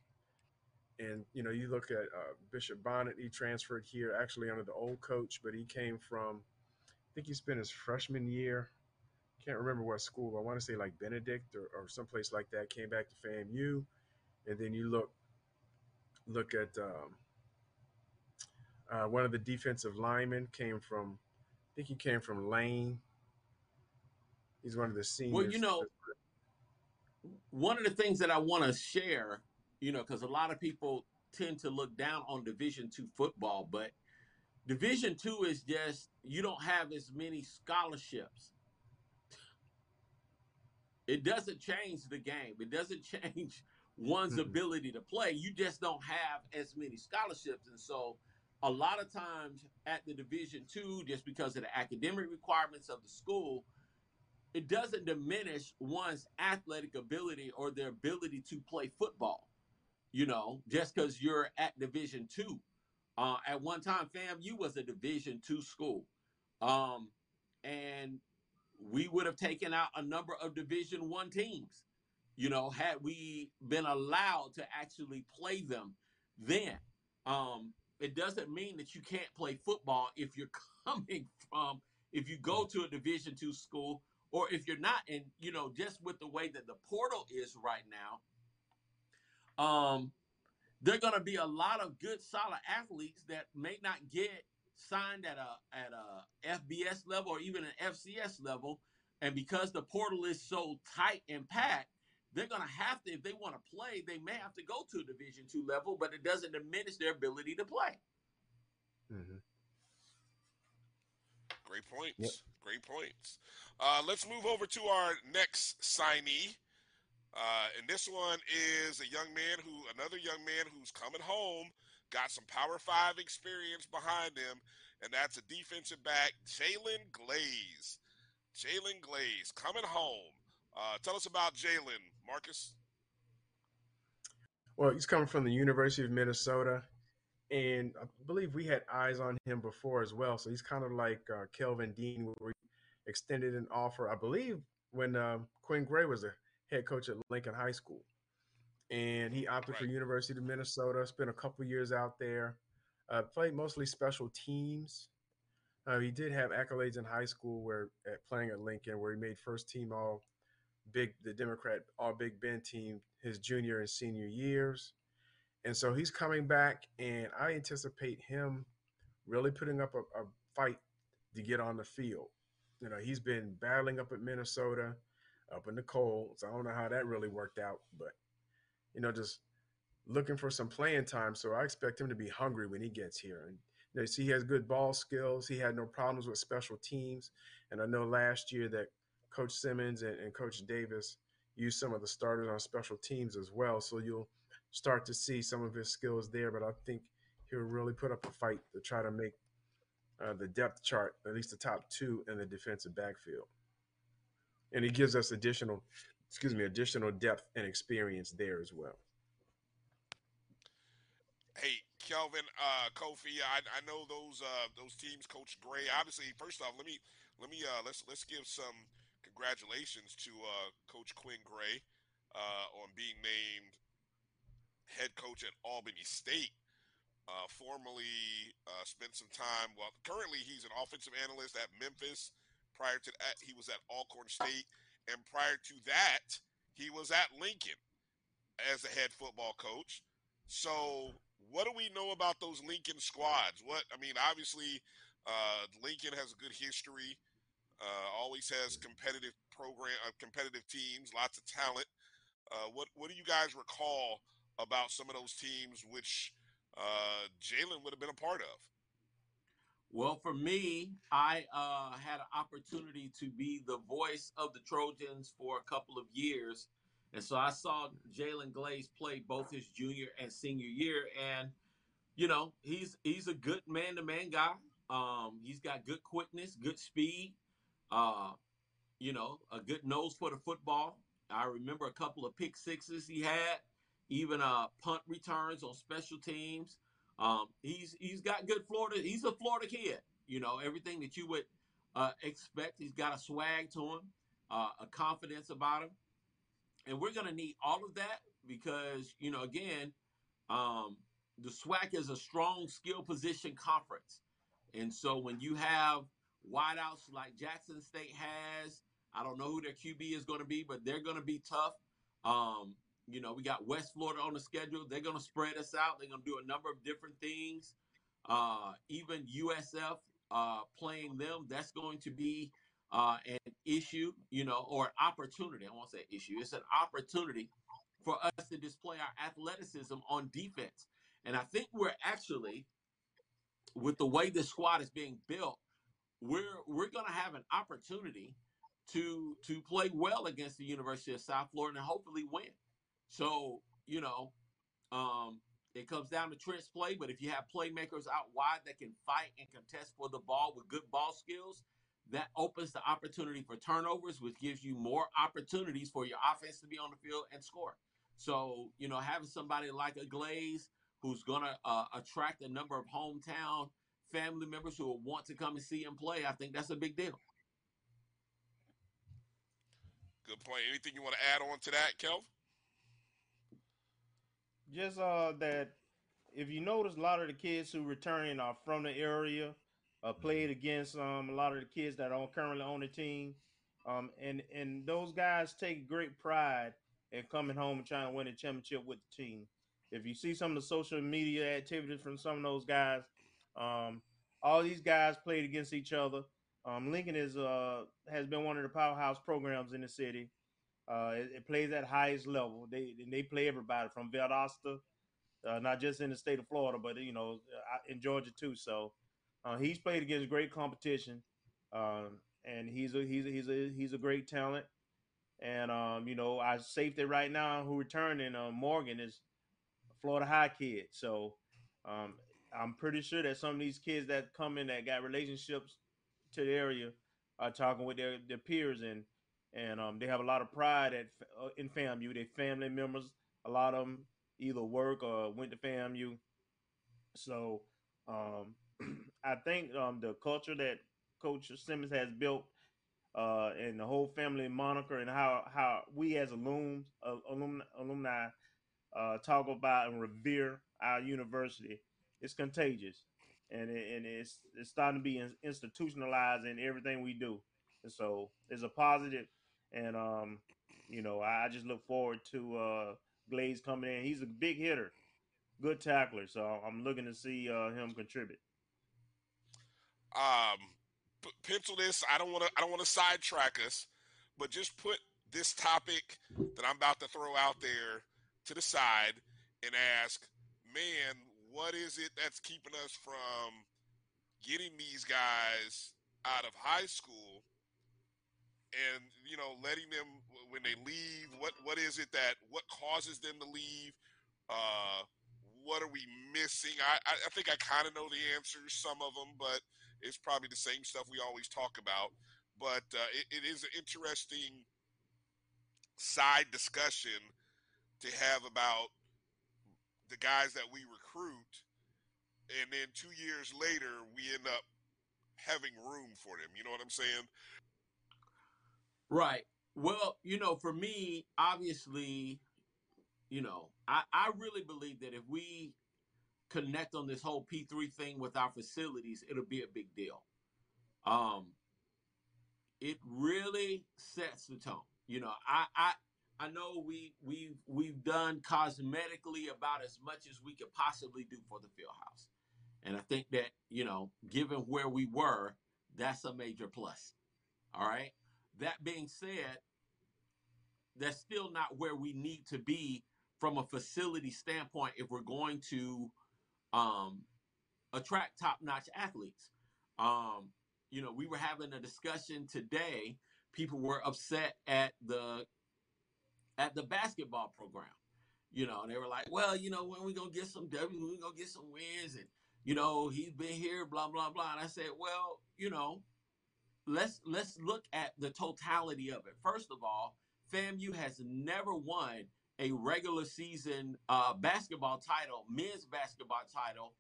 And, you know, you look at Bishop Bonnet, he transferred here actually under the old coach, but he came from, I think he spent his freshman year, can't remember what school, but I want to say like Benedict or someplace like that, came back to FAMU. And then you look at one of the defensive linemen came from, I think he came from Lane. He's one of the seniors. Well, you know, one of the things that I want to share, you know, because a lot of people tend to look down on Division II football, but Division II is just, you don't have as many scholarships. It doesn't change the game. It doesn't change one's ability to play. You just don't have as many scholarships. And so a lot of times at the Division II, just because of the academic requirements of the school, it doesn't diminish one's athletic ability or their ability to play football, you know, just because you're at Division II. At one time, FAMU was a Division II school. And we would have taken out a number of Division I teams, you know, had we been allowed to actually play them then. It doesn't mean that you can't play football if you're coming from, if you go to a Division II school, or if you're not, and, you know, just with the way that the portal is right now, there are going to be a lot of good, solid athletes that may not get signed at a FBS level or even an FCS level. And because the portal is so tight and packed, they're going to have to, if they want to play, they may have to go to a Division II level, but it doesn't diminish their ability to play. Mm-hmm. Great points. Yep. Great points. Let's move over to our next signee. And this one is another young man who's coming home, got some Power 5 experience behind him, and that's a defensive back, Jalen Glaze. Jalen Glaze, coming home. Tell us about Jalen, Marcus. Well, he's coming from the University of Minnesota. And I believe we had eyes on him before as well. So he's kind of like Kelvin Dean, where we extended an offer, I believe, when Quinn Gray was the head coach at Lincoln High School. And he opted for University of Minnesota, spent a couple years out there, played mostly special teams. He did have accolades in high school playing at Lincoln, where he made first team the Democrat All Big Bend team his junior and senior years. And so he's coming back, and I anticipate him really putting up a fight to get on the field. You know, he's been battling up at Minnesota, up in the cold. So I don't know how that really worked out, but, you know, just looking for some playing time. So I expect him to be hungry when he gets here. And you know, you see he has good ball skills. He had no problems with special teams. And I know last year that Coach Simmons and Coach Davis used some of the starters on special teams as well. So you'll start to see some of his skills there, but I think he'll really put up a fight to try to make the depth chart, at least the top two in the defensive backfield. And he gives us additional depth and experience there as well. Hey, Kelvin, Kofi, I know those teams, Coach Gray, obviously, first off, let's give some congratulations to Coach Quinn Gray on being named head coach at Albany State. Formerly spent some time, well, currently he's an offensive analyst at Memphis. Prior to that, he was at Alcorn State. And prior to that, he was at Lincoln as the head football coach. So what do we know about those Lincoln squads? Obviously, Lincoln has a good history, always has competitive teams, lots of talent. What do you guys recall about some of those teams which Jalen would have been a part of? Well, for me, I had an opportunity to be the voice of the Trojans for a couple of years. And so I saw Jalen Glaze play both his junior and senior year. And, you know, he's a good man-to-man guy. He's got good quickness, good speed, a good nose for the football. I remember a couple of pick sixes he had, even punt returns on special teams. He's got good Florida. He's a Florida kid, everything that you would expect. He's got a swag to him, a confidence about him. And we're going to need all of that because, the SWAC is a strong skill position conference. And so when you have wideouts like Jackson State has, I don't know who their QB is going to be, but they're going to be tough. We got West Florida on the schedule. They're going to spread us out. They're going to do a number of different things. Even USF playing them, that's going to be an issue, or an opportunity. I won't say issue. It's an opportunity for us to display our athleticism on defense. And I think we're actually, with the way this squad is being built, we're going to have an opportunity to play well against the University of South Florida and hopefully win. So, it comes down to trench play, but if you have playmakers out wide that can fight and contest for the ball with good ball skills, that opens the opportunity for turnovers, which gives you more opportunities for your offense to be on the field and score. So, having somebody like a Glaze who's going to attract a number of hometown family members who will want to come and see him play, I think that's a big deal. Good point. Anything you want to add on to that, Kelvin? Just that if you notice, a lot of the kids who returning are from the area, played against a lot of the kids that are currently on the team. And those guys take great pride in coming home and trying to win a championship with the team. If you see some of the social media activities from some of those guys, all these guys played against each other. Lincoln has been one of the powerhouse programs in the city. It plays at highest level. They play everybody from Valdosta, not just in the state of Florida, but, in Georgia too. So he's played against great competition, and he's a great talent. And, our safety right now who returned in Morgan is a Florida High kid. So I'm pretty sure that some of these kids that come in that got relationships to the area are talking with their peers and they have a lot of pride in FAMU. Their family members, a lot of them either work or went to FAMU. So I think the culture that Coach Simmons has built and the whole family moniker and how we as alumni talk about and revere our university, it's contagious. And it's starting to be institutionalized in everything we do. And so it's a positive. And, I just look forward to Glaze coming in. He's a big hitter, good tackler. So I'm looking to see him contribute. Pencil this. I don't want to sidetrack us, but just put this topic that I'm about to throw out there to the side and ask, man, what is it that's keeping us from getting these guys out of high school? And, letting them, when they leave, what is it what causes them to leave? What are we missing? I think I kind of know the answers, some of them, but it's probably the same stuff we always talk about. But it is an interesting side discussion to have about the guys that we recruit. And then 2 years later, we end up having room for them. You know what I'm saying? Right. Well, for me, obviously, you know, I really believe that if we connect on this whole P3 thing with our facilities, it'll be a big deal. It really sets the tone. You know, I know we've done cosmetically about as much as we could possibly do for the Fieldhouse. And I think that, you know, given where we were, that's a major plus. All right. That being said, that's still not where we need to be from a facility standpoint if we're going to attract top-notch athletes. You know, we were having a discussion today. People were upset at the basketball program. You know, they were like, well, you know, when we going to get some W's, we're going to get some wins. And, you know, he's been here, blah, blah, blah. And I said, well, you know, let's look at the totality of it. First of all, FAMU has never won a regular season basketball title, men's basketball title,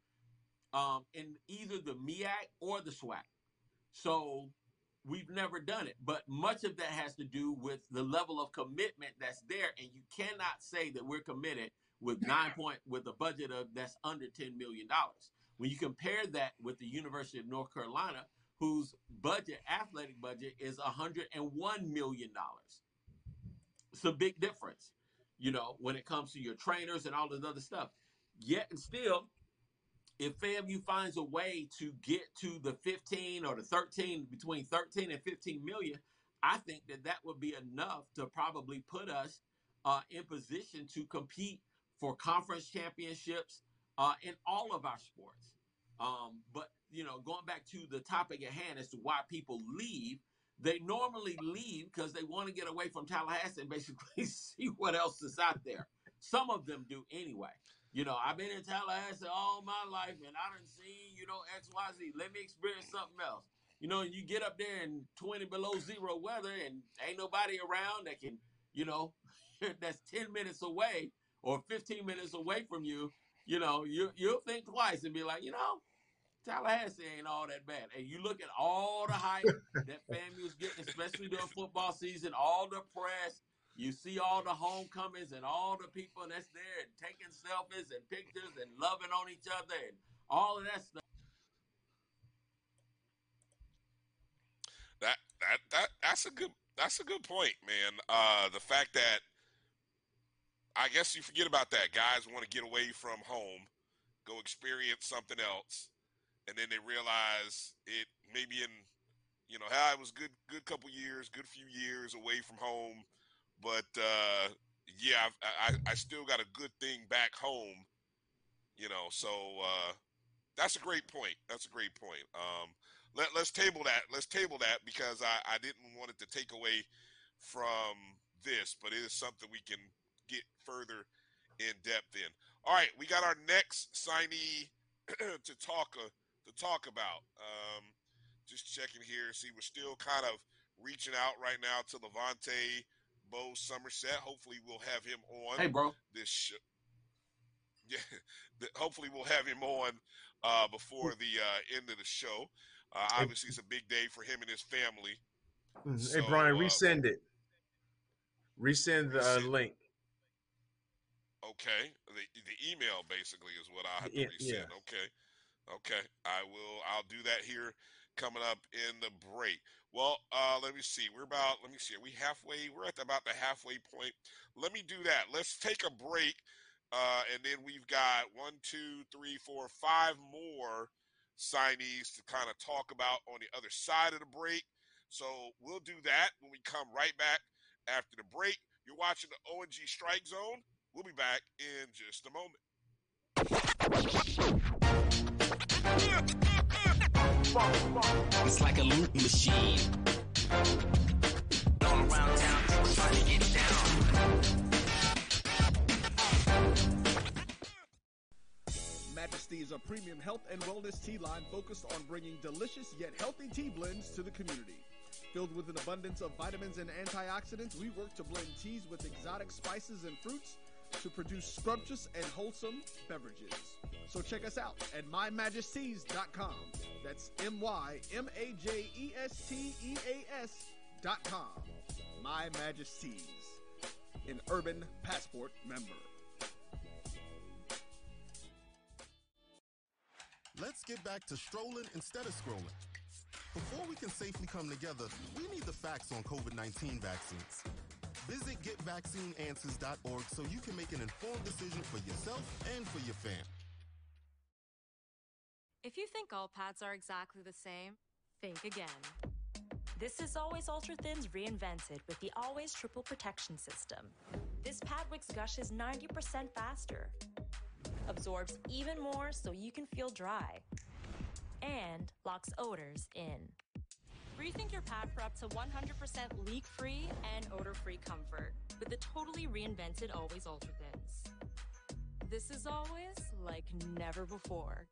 in either the MEAC or the SWAC. So we've never done it. But much of that has to do with the level of commitment that's there. And you cannot say that we're committed with with a budget of that's under $10 million. When you compare that with the University of North Carolina, whose budget, athletic budget, is $101 million. It's a big difference, you know, when it comes to your trainers and all this other stuff. Yet and still, if FAMU finds a way to get to the 15 or the 13, between 13 and 15 million, I think that that would be enough to probably put us in position to compete for conference championships in all of our sports. But, you know, going back to the topic at hand as to why people leave, they normally leave because they want to get away from Tallahassee and basically see what else is out there. Some of them do anyway. You know, I've been in Tallahassee all my life and I done seen, you know, X, Y, Z. Let me experience something else. You know, you get up there in 20-below-zero weather and ain't nobody around that can, you know, that's 10 minutes away or 15 minutes away from you. You know, you'll think twice and be like, you know, Tallahassee ain't all that bad. And you look at all the hype that FAMU's getting, especially during football season, all the press. You see all the homecomings and all the people that's there and taking selfies and pictures and loving on each other and all of that stuff. That's a good point, man. The fact that I guess you forget about that. Guys want to get away from home, go experience something else. And then they realize it maybe in, you know, how it was good couple years, good few years away from home. But, yeah, I still got a good thing back home, you know. So that's a great point. That's a great point. Let's table that. Let's table that because I didn't want it to take away from this. But it is something we can get further in depth in. All right, we got our next signee to talk about. Just checking here. See, we're still kind of reaching out right now to Levante Bo Somerset. Hopefully we'll have him on. Hey, bro. This show. Yeah, hopefully we'll have him on before the end of the show. Obviously, it's a big day for him and his family. Hey, so, Brian, resend it. Resend the link. Okay, the email basically is what I have to resend. Yeah. Okay, I will. I'll do that here coming up in the break. Well, let me see. Let me see. Are we halfway? We're at about the halfway point. Let me do that. Let's take a break, and then we've got 5 more signees to kind of talk about on the other side of the break. So we'll do that when we come right back after the break. You're watching the ONG Strike Zone. We'll be back in just a moment. It's like a loot machine. All around town, people trying to get down. Majesty is a premium health and wellness tea line focused on bringing delicious yet healthy tea blends to the community. Filled with an abundance of vitamins and antioxidants, we work to blend teas with exotic spices and fruits to produce scrumptious and wholesome beverages. So check us out at mymajesties.com. That's mymajestes.com. My Majesties, an Urban Passport member. Let's get back to strolling instead of scrolling. Before we can safely come together, we need the facts on COVID-19 vaccines. Visit GetVaccineAnswers.org so you can make an informed decision for yourself and for your fam. If you think all pads are exactly the same, think again. This is Always Ultra Thins reinvented with the Always Triple Protection System. This pad wicks gushes 90% faster, absorbs even more so you can feel dry, and locks odors in. Rethink your pad for up to 100% leak-free and odor-free comfort with the totally reinvented Always Ultra Thins. This is always like never before.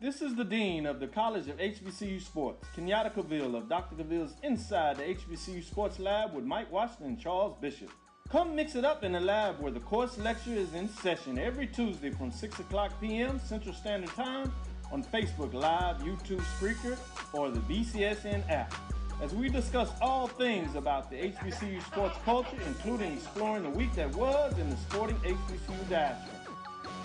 This is the Dean of the College of HBCU Sports, Kenyatta Cavill of Dr. Cavill's Inside the HBCU Sports Lab with Mike Washington and Charles Bishop. Come mix it up in the lab where the course lecture is in session every Tuesday from 6 o'clock p.m. Central Standard Time on Facebook Live, YouTube, Spreaker, or the BCSN app, as we discuss all things about the HBCU sports culture, including exploring the week that was in the sporting HBCU diaspora,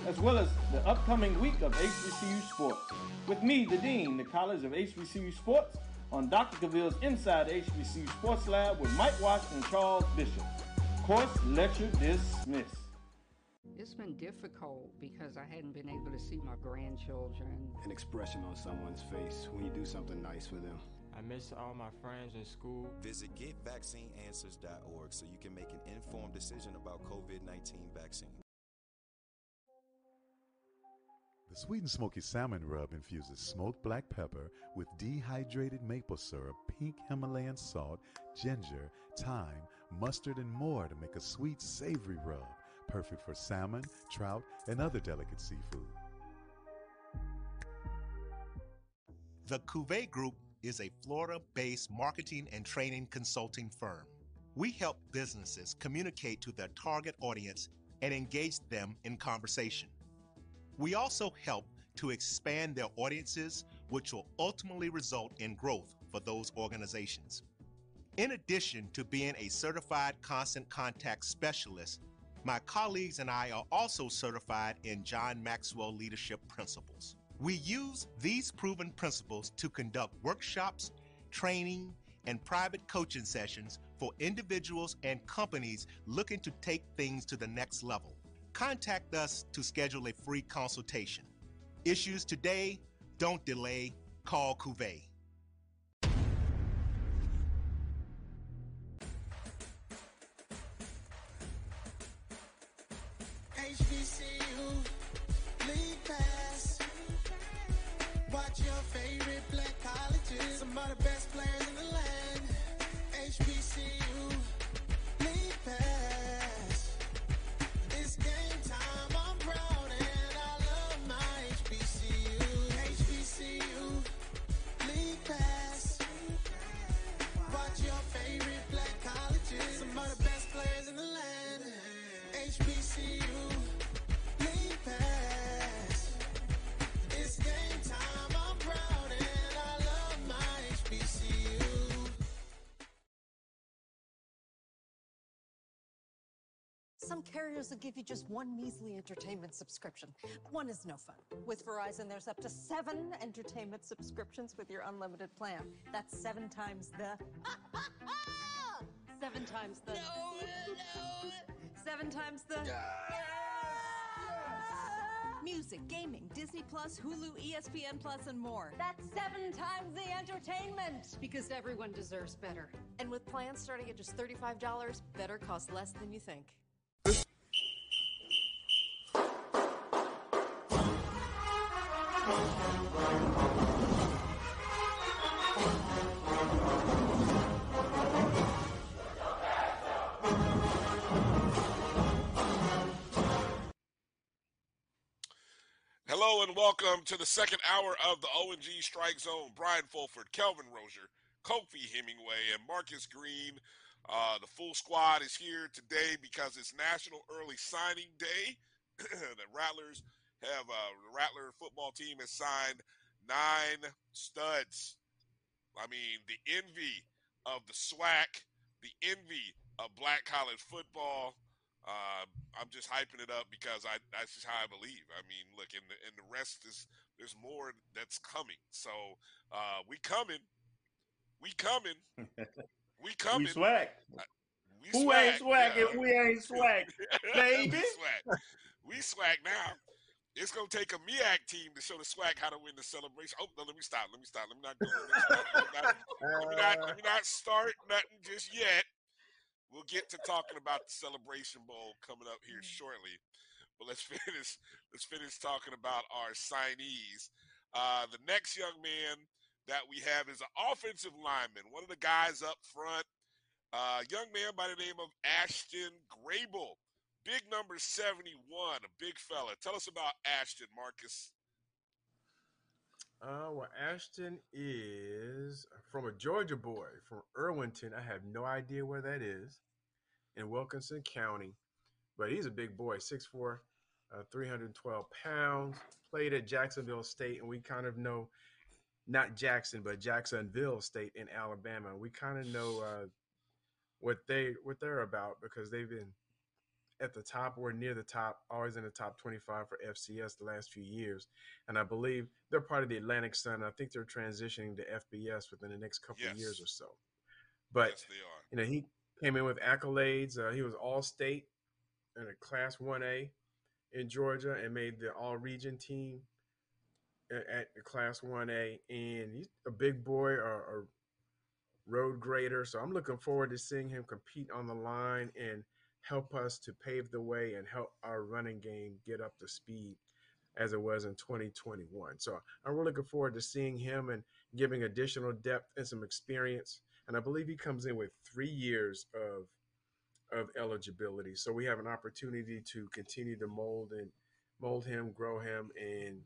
as well as the upcoming week of HBCU sports. With me, the Dean, the College of HBCU Sports, on Dr. Cavill's Inside HBCU Sports Lab with Mike Watts and Charles Bishop. Course lecture dismissed. It's been difficult because I hadn't been able to see my grandchildren. An expression on someone's face when you do something nice for them. I miss all my friends in school. Visit GetVaccineAnswers.org so you can make an informed decision about COVID-19 vaccine. The Sweet and Smoky Salmon Rub infuses smoked black pepper with dehydrated maple syrup, pink Himalayan salt, ginger, thyme, mustard, and more to make a sweet, savory rub, perfect for salmon, trout, and other delicate seafood. The Cuvée Group is a Florida-based marketing and training consulting firm. We help businesses communicate to their target audience and engage them in conversation. We also help to expand their audiences, which will ultimately result in growth for those organizations. In addition to being a certified constant contact specialist, my colleagues and I are also certified in John Maxwell Leadership Principles. We use these proven principles to conduct workshops, training, and private coaching sessions for individuals and companies looking to take things to the next level. Contact us to schedule a free consultation. Issues today, don't delay, call Cuvée. HBCU, lead pass. Watch your favorite black colleges. Some of the best players in the land. HBCU, lead pass. Some carriers will give you just one measly entertainment subscription. One is no fun. With Verizon, there's up to 7 entertainment subscriptions with your unlimited plan. That's 7 times the yes! Music, gaming, Disney+, Hulu, ESPN+, and more. That's 7 times the entertainment! Because everyone deserves better. And with plans starting at just $35, better costs less than you think. Hello and welcome to the second hour of the ONG Strike Zone. Brian Fulford, Kelvin Rozier, Kofi Hemingway, and Marcus Green. The full squad is here today because it's National Early Signing Day. The Rattler football team has signed 9 studs. I mean, the envy of the SWAC, the envy of black college football. I'm just hyping it up because that's just how I believe. I mean, look, and the rest is, there's more that's coming. So we coming, we coming. We swag. Who ain't swag if we ain't swag, baby? We swag now. It's going to take a MEAC team to show the swag how to win the celebration. Oh, no, let me stop. Let me not start nothing just yet. We'll get to talking about the Celebration Bowl coming up here shortly. But let's finish talking about our signees. The next young man that we have is an offensive lineman, one of the guys up front, young man by the name of Ashton Grable. Big number 71, a big fella. Tell us about Ashton, Marcus. Well, Ashton is from a Georgia boy from Irwinton. I have no idea where that is, in Wilkinson County. But he's a big boy, 6'4", 312 pounds, played at Jacksonville State. And we kind of know, not Jackson, but Jacksonville State in Alabama. We kind of know what they're about because they've been – at the top or near the top, always in the top 25 for FCS the last few years. And I believe they're part of the Atlantic Sun. I think they're transitioning to FBS within the next couple of years or so. But, yes, they are. You know, he came in with accolades. He was All-State in a Class 1A in Georgia and made the All-Region team at Class 1A. And he's a big boy or a road grader. So I'm looking forward to seeing him compete on the line and help us to pave the way and help our running game get up to speed as it was in 2021. So I'm really looking forward to seeing him and giving additional depth and some experience. And I believe he comes in with 3 years of eligibility. So we have an opportunity to continue to mold him, grow him, and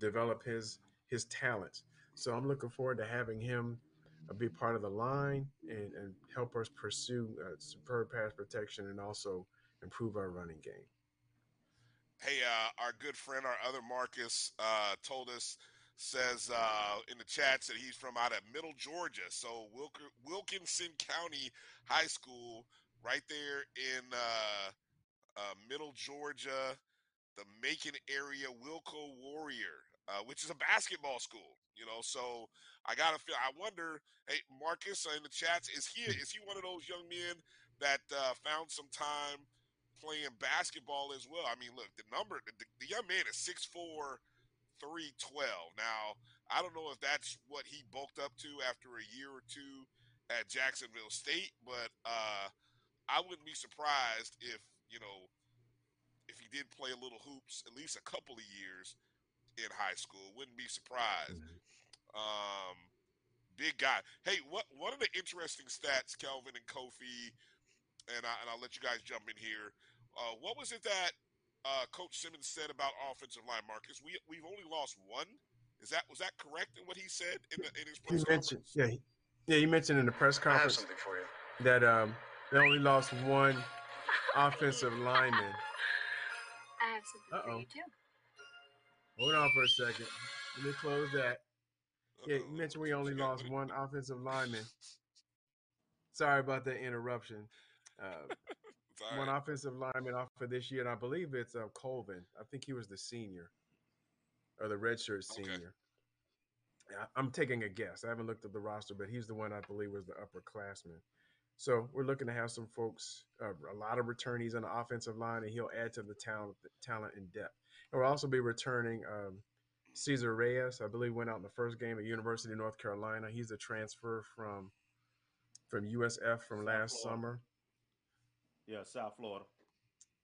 develop his talents. So I'm looking forward to having him be part of the line and help us pursue superb pass protection and also improve our running game. Hey, our good friend, our other Marcus, told us, says in the chats that he's from out of Middle Georgia. So Wilkinson County High School right there in Middle Georgia, the Macon area, Wilco Warrior, which is a basketball school. You know, so I wonder, hey, Marcus in the chats, is he one of those young men that found some time playing basketball as well? I mean, look, the young man is 6'4", 312. Now, I don't know if that's what he bulked up to after a year or two at Jacksonville State, but I wouldn't be surprised if, you know, if he did play a little hoops, at least a couple of years in high school. Wouldn't be surprised. Big guy. Hey, one of the interesting stats, Kelvin and Kofi, and I'll let you guys jump in here. What was it that Coach Simmons said about offensive line, Marcus? We've only lost one. Was that correct in what he said in his press conference? He mentioned in the press conference. I have something for you. That they only lost one offensive lineman. I have something for you too. Hold on for a second. Let me close that. Yeah, you mentioned we only lost one offensive lineman. Sorry about that interruption. One offensive lineman off for this year, and I believe it's Colvin. I think he was the senior or the redshirt senior. Okay. I'm taking a guess. I haven't looked at the roster, but he's the one I believe was the upperclassman. So we're looking to have some folks, a lot of returnees on the offensive line, and he'll add to the talent and depth. And we'll also be returning Cesar Reyes, I believe, went out in the first game at University of North Carolina. He's a transfer from USF from last summer. Yeah, South Florida.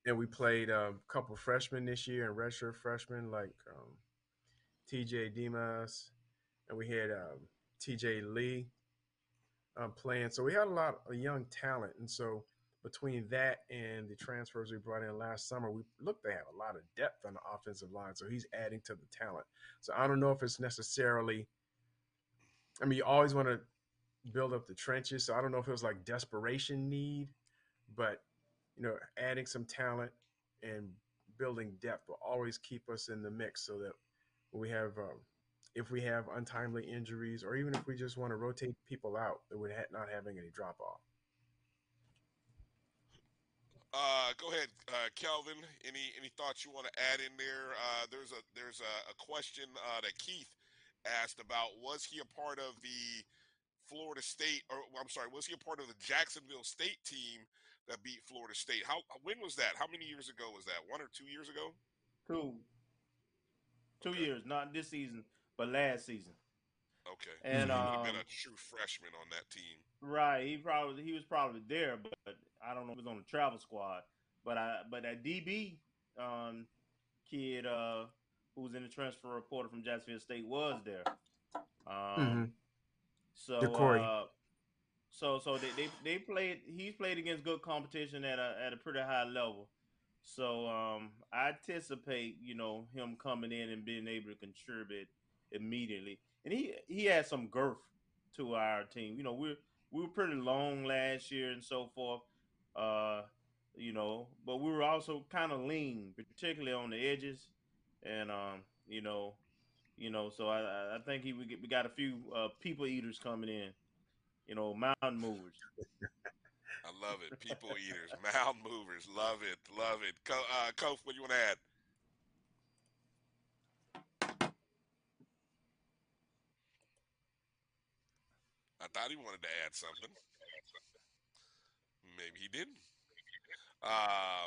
And we played a couple freshmen this year and redshirt freshmen like T.J. Demas, and we had T.J. Lee playing. So we had a lot of young talent, and so between that and the transfers we brought in last summer, we looked to have a lot of depth on the offensive line, so he's adding to the talent. So I don't know if it's necessarily – I mean, you always want to build up the trenches, so I don't know if it was like desperation need, but, you know, adding some talent and building depth will always keep us in the mix so that we have if we have untimely injuries or even if we just want to rotate people out, that we're not having any drop-off. Go ahead, Kelvin. Any thoughts you want to add in there? There's a question that Keith asked about. Was he a part of the Florida State, or I'm sorry, was he a part of the Jacksonville State team that beat Florida State? When was that? How many years ago was that? 1 or 2 years ago? Two okay. years, not this season, but last season. Okay, and he would have been a true freshman on that team. Right, he was probably there, but I don't know if he was on the travel squad. But that DB kid who was in the transfer portal from Jacksonville State was there. So they played. He's played against good competition at a pretty high level. So I anticipate him coming in and being able to contribute immediately. And he had some girth to our team. We were pretty long last year and so forth, but we were also kind of lean, particularly on the edges. And, so I think we got a few people eaters coming in, mountain movers. I love it. People eaters, mountain movers. Love it. Love it. Coach, what do you want to add? I thought he wanted to add something. Maybe he didn't. All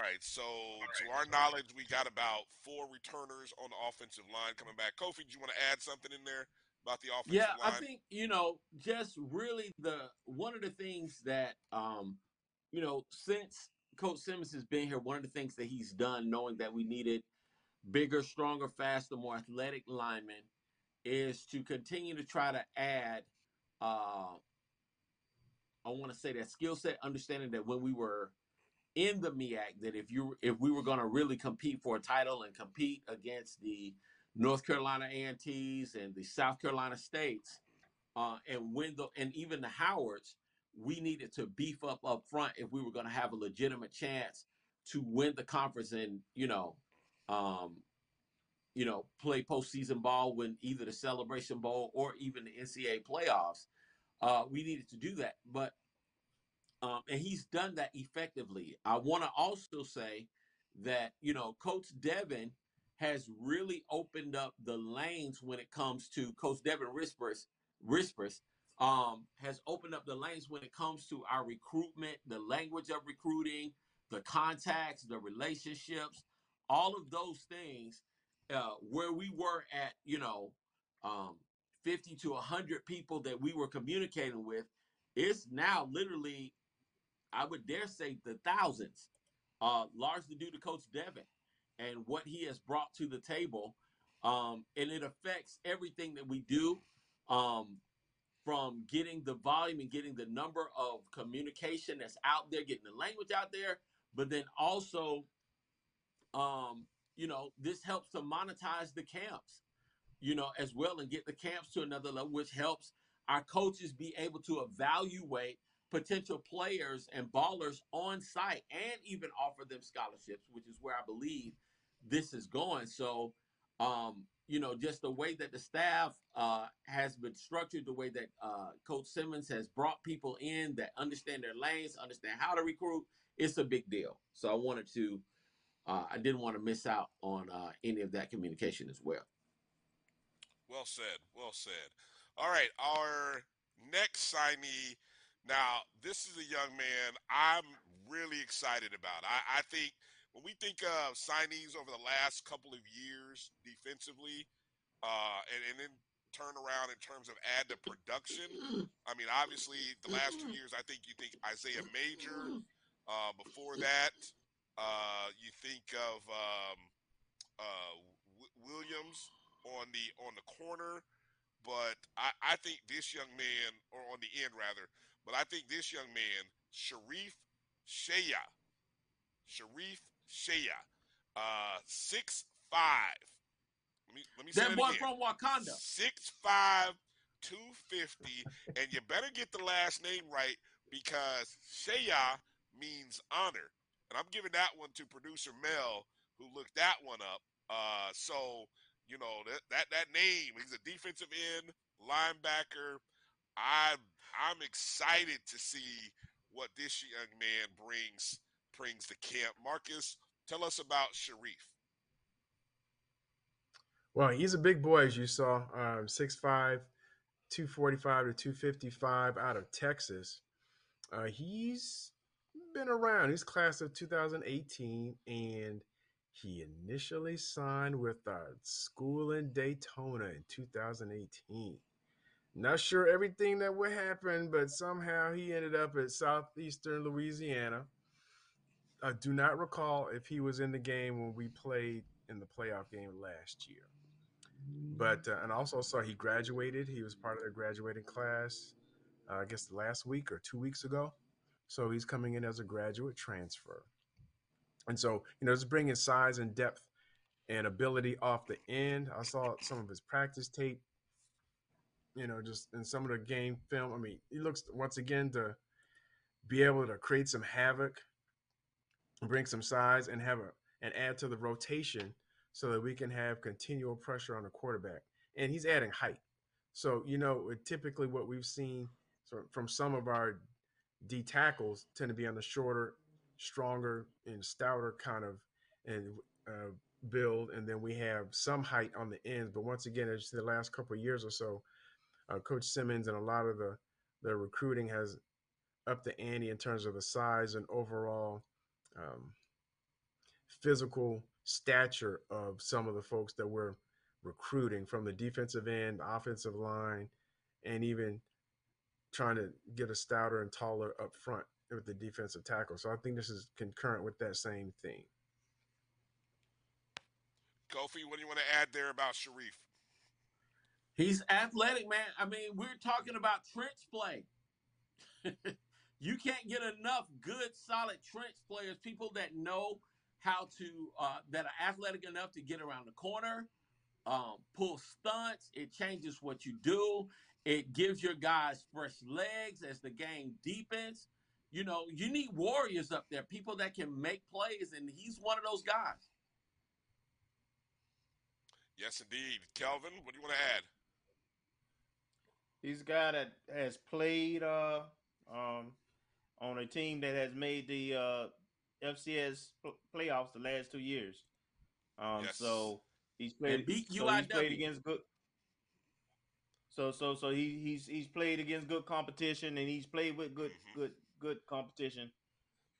right. So to our knowledge, we got about 4 returners on the offensive line coming back. Kofi, do you want to add something in there about the offensive line? Yeah, I think, just really one of the things that, since Coach Simmons has been here, one of the things that he's done, knowing that we needed bigger, stronger, faster, more athletic linemen, is to continue to try to add, I want to say, that skill set, understanding that when we were in the MEAC, that if we were going to really compete for a title and compete against the North Carolina A&Ts and the South Carolina States, and Wendell and even the Howards, we needed to beef up front if we were going to have a legitimate chance to win the conference and, play postseason ball when either the Celebration Bowl or even the NCAA playoffs. We needed to do that. But and he's done that effectively. I want to also say that, Coach Devin has really opened up the lanes when it comes to Coach Devin Rispers has opened up the lanes when it comes to our recruitment, the language of recruiting, the contacts, the relationships, all of those things. Where we were at, 50 to 100 people that we were communicating with, it's now literally, I would dare say, the thousands, largely due to Coach Devin and what he has brought to the table. And it affects everything that we do, from getting the volume and getting the number of communication that's out there, getting the language out there, but then also, this helps to monetize the camps, as well, and get the camps to another level, which helps our coaches be able to evaluate potential players and ballers on site and even offer them scholarships, which is where I believe this is going. So, just the way that the staff has been structured, the way that Coach Simmons has brought people in that understand their lanes, understand how to recruit, it's a big deal. So I didn't want to miss out on any of that communication as well. Well said. Well said. All right. Our next signee. Now, this is a young man I'm really excited about. I think when we think of signees over the last couple of years defensively, and then turn around in terms of add to production, I mean, obviously, the last 2 years, I think you think Isaiah Major. Before that, you think of Williams on the corner, but I think this young man, or on the end rather, but I think this young man, Sharif Shea, 6'5". Let me say that boy again. From Wakanda. 6'5", 250, and you better get the last name right, because Shea means honor. And I'm giving that one to producer Mel, who looked that one up. That name, he's a defensive end, linebacker. I'm excited to see what this young man brings to camp. Marcus, tell us about Sharif. Well, he's a big boy, as you saw, 6'5", 245 to 255 out of Texas. He's been around. He's class of 2018, and he initially signed with a school in Daytona in 2018. Not sure everything that would happen, but somehow he ended up at Southeastern Louisiana. I do not recall if he was in the game when we played in the playoff game last year. But and I also saw he graduated. He was part of their graduating class, I guess last week or 2 weeks ago. So he's coming in as a graduate transfer. And so, you know, just bringing size and depth and ability off the end. I saw some of his practice tape, you know, just in some of the game film. I mean, he looks, once again, to be able to create some havoc, bring some size, and have and add to the rotation so that we can have continual pressure on the quarterback. And he's adding height. So, you know, typically what we've seen from some of our D tackles tend to be on the shorter, stronger, and stouter kind of build. And then we have some height on the ends. But once again, it's the last couple of years or so, Coach Simmons and a lot of the recruiting has upped the ante in terms of the size and overall physical stature of some of the folks that we're recruiting from the defensive end, the offensive line, and even trying to get a stouter and taller up front with the defensive tackle. So I think this is concurrent with that same thing. Kofi, what do you want to add there about Sharif? He's athletic, man. I mean, we're talking about trench play. You can't get enough good, solid trench players, people that know how to that are athletic enough to get around the corner, pull stunts. It changes what you do. It gives your guys fresh legs as the game deepens. You know, you need warriors up there, people that can make plays, and he's one of those guys. Yes, indeed. Kelvin, what do you want to add? He's a guy that has played on a team that has made the FCS playoffs the last 2 years. Yes. So he's played and beat UIW. He's played against good. So he's played against good competition, and he's played with good competition,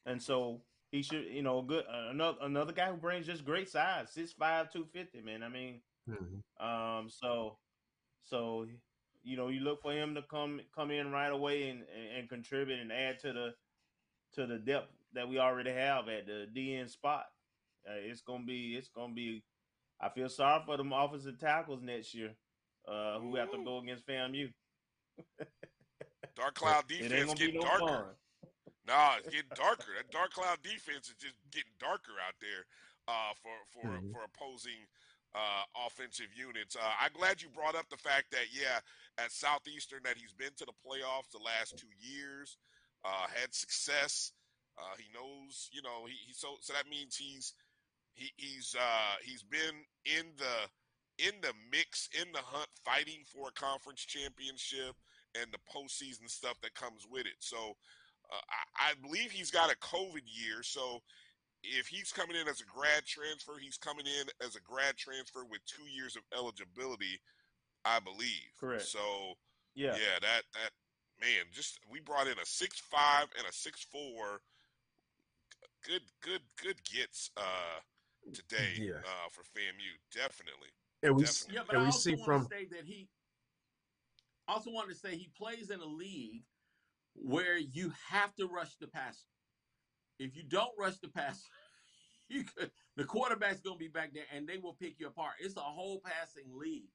and so he should, you know, good another guy who brings just great size, 6'5", 250, man. I mean, so you know, you look for him to come in right away and contribute and add to the depth that we already have at the DN spot. It's gonna be. I feel sorry for them offensive tackles next year, who have to go against FAMU. Dark cloud defense getting darker. Nah, it's getting darker. That dark cloud defense is just getting darker out there for opposing offensive units. I'm glad you brought up the fact that, yeah, at Southeastern that he's been to the playoffs the last 2 years, had success. He knows, you know, so that means he's been in the mix, in the hunt, fighting for a conference championship and the postseason stuff that comes with it. So I believe he's got a COVID year. So if he's coming in as a grad transfer, he's coming in as a grad transfer with 2 years of eligibility, I believe. Correct. So, yeah, that man, just we brought in a 6'5" and a 6'4". Good gets today for FAMU, definitely. And I also wanted to say he plays in a league where you have to rush the passer. If you don't rush the passer, the quarterback's going to be back there, and they will pick you apart. It's a whole passing league.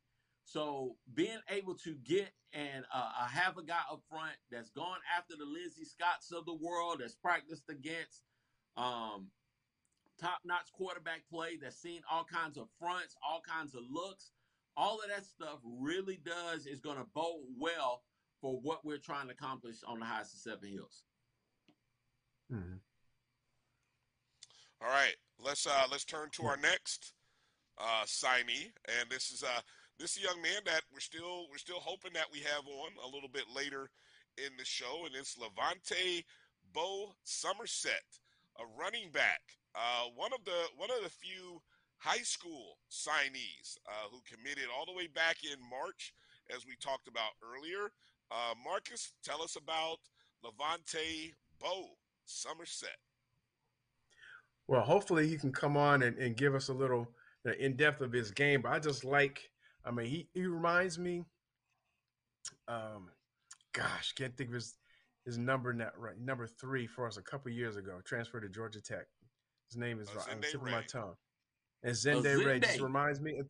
So being able to get and have a guy up front that's gone after the Lizzie Scotts of the world, that's practiced against top-notch quarterback play, that's seen all kinds of fronts, all kinds of looks, all of that stuff really is going to bode well for what we're trying to accomplish on the highest of Seven Hills. Mm-hmm. All right, let's turn to our next signee, and this is a young man that we're still hoping that we have on a little bit later in the show, and it's Levante Bo Somerset, a running back, one of the few high school signees who committed all the way back in March, as we talked about earlier. Marcus, tell us about Levante Bo Somerset. Well, hopefully he can come on and give us a little in-depth of his game. But I just like, I mean, he reminds me, gosh, can't think of his number now, right, number 3 for us a couple years ago, transferred to Georgia Tech. His name is on the tip of my tongue. And Zenday Ray just reminds me in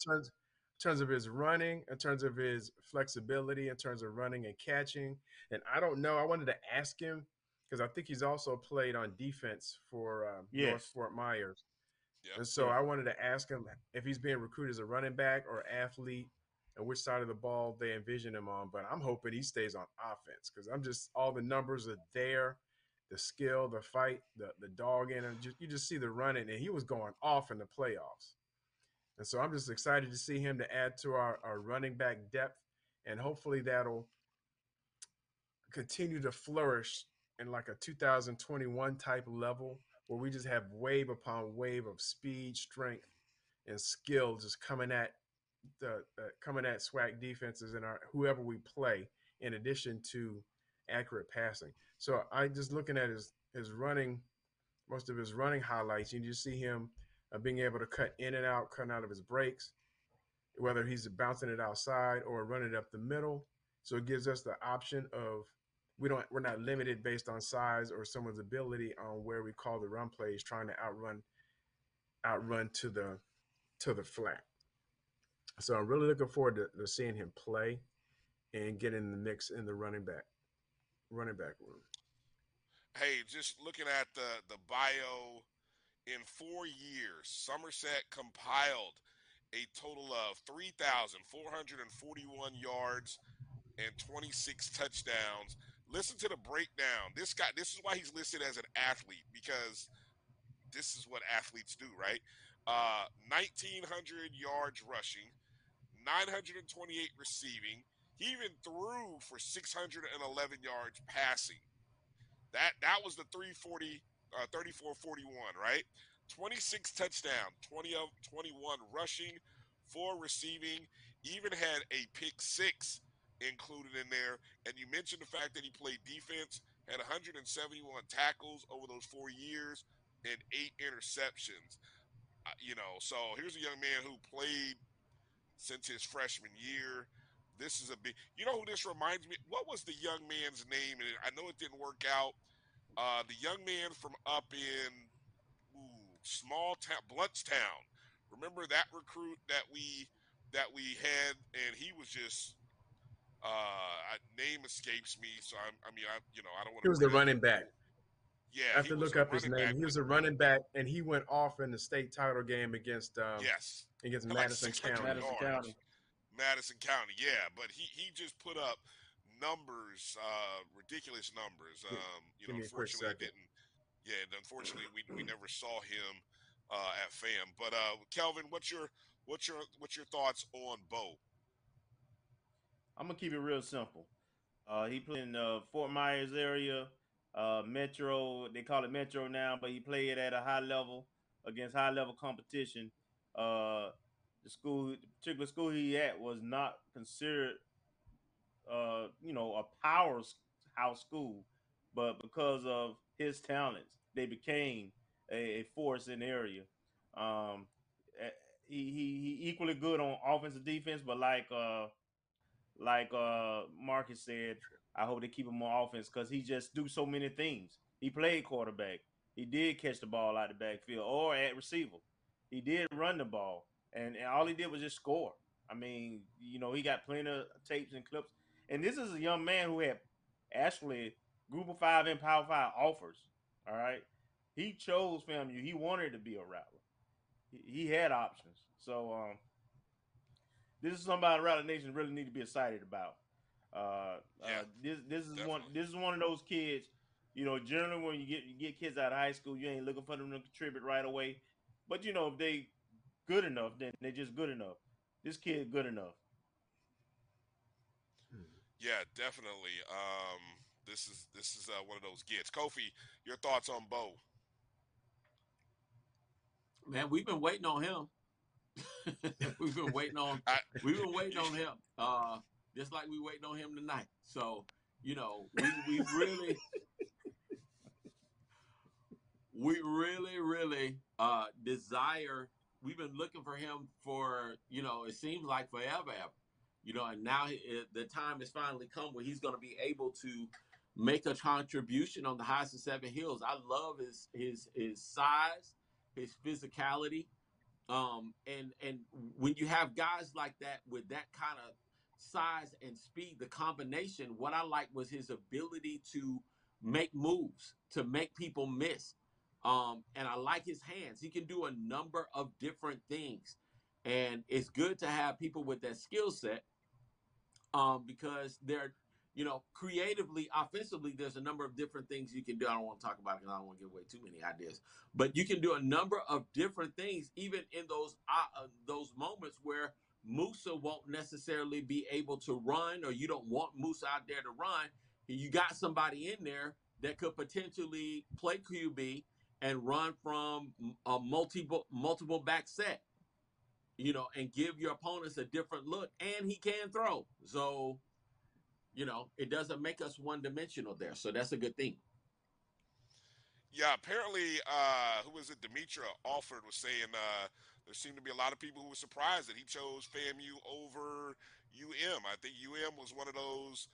terms of his running, in terms of his flexibility, in terms of running and catching. And I don't know, I wanted to ask him, because I think he's also played on defense for North Fort Myers. Yep. And so I wanted to ask him if he's being recruited as a running back or athlete and which side of the ball they envision him on. But I'm hoping he stays on offense, because I'm just, all the numbers are there, the skill, the fight, the dog in him. You just see the running, and he was going off in the playoffs. And so I'm just excited to see him to add to our running back depth, and hopefully that'll continue to flourish in like a 2021 type level, where we just have wave upon wave of speed, strength, and skill just coming at the SWAC defenses and our whoever we play, in addition to accurate passing. So I just looking at his running, most of his running highlights, you just see him being able to cut in and out, cutting out of his breaks, whether he's bouncing it outside or running it up the middle. So it gives us the option of we're not limited based on size or someone's ability on where we call the run plays, trying to outrun to the flat. So I'm really looking forward to seeing him play and get in the mix in the running back room. Hey, just looking at the bio, in 4 years, Somerset compiled a total of 3,441 yards and 26 touchdowns. Listen to the breakdown. This guy, this is why he's listed as an athlete, because this is what athletes do, right? 1,900 yards rushing, 928 receiving. He even threw for 611 yards passing. That was the 34-41, right? 26 touchdowns, 20 of 21 rushing, 4 receiving, even had a pick 6 included in there. And you mentioned the fact that he played defense, had 171 tackles over those 4 years and 8 interceptions. So here's a young man who played since his freshman year. This is a big, who this reminds me, what was the young man's name? And I know it didn't work out. The young man from up in small town, Bluntstown. Remember that recruit that we had, and he was just name escapes me. So I don't want to. He was the running back. Yeah, I have to look up his name. He was a running back, and he went off in the state title game against Madison County. Madison County, yeah, but he just put up numbers, ridiculous numbers. Unfortunately, I didn't. Yeah, unfortunately, we never saw him at FAM. But Kelvin, what's your thoughts on Bo? I'm gonna keep it real simple. He played in the Fort Myers area, Metro. They call it Metro now, but he played at a high level against high level competition. The particular school he at was not considered a powerhouse school, but because of his talents, they became a force in the area. He equally good on offense and defense, but like Marcus said, I hope they keep him on offense, because he just do so many things. He played quarterback. He did catch the ball out of the backfield or at receiver. He did run the ball, and all he did was just score. I mean, he got plenty of tapes and clips. And this is a young man who had actually Group of 5 and Power 5 offers, all right? He chose FAMU. He wanted to be a rattler. He had options. So this is somebody Rattler Nation really need to be excited about. This is one of those kids, generally when you get kids out of high school, you ain't looking for them to contribute right away. But, if they good enough, then they're just good enough. This kid good enough. Yeah, definitely. this is one of those gets. Kofi, your thoughts on Bo? Man, we've been waiting on him. We've been waiting on him. Just like we waiting on him tonight. So, you know, we really desire. We've been looking for him for, you know, it seems like forever. You know, and now the time has finally come where he's going to be able to make a contribution on the highest of seven hills. I love his size, his physicality, and when you have guys like that with that kind of size and speed, the combination. What I liked was his ability to make moves, to make people miss, and I like his hands. He can do a number of different things, and it's good to have people with that skill set. Because they're, you know, creatively, offensively, there's a number of different things you can do. I don't want to talk about it because I don't want to give away too many ideas. But you can do a number of different things, even in those moments where Musa won't necessarily be able to run, or you don't want Musa out there to run. You got somebody in there that could potentially play QB and run from a multiple back set, you know, and give your opponents a different look. And he can throw. So, you know, it doesn't make us one-dimensional there. So that's a good thing. Yeah, apparently, who is it? Demetra Alford was saying there seemed to be a lot of people who were surprised that he chose FAMU over UM. I think UM was one of those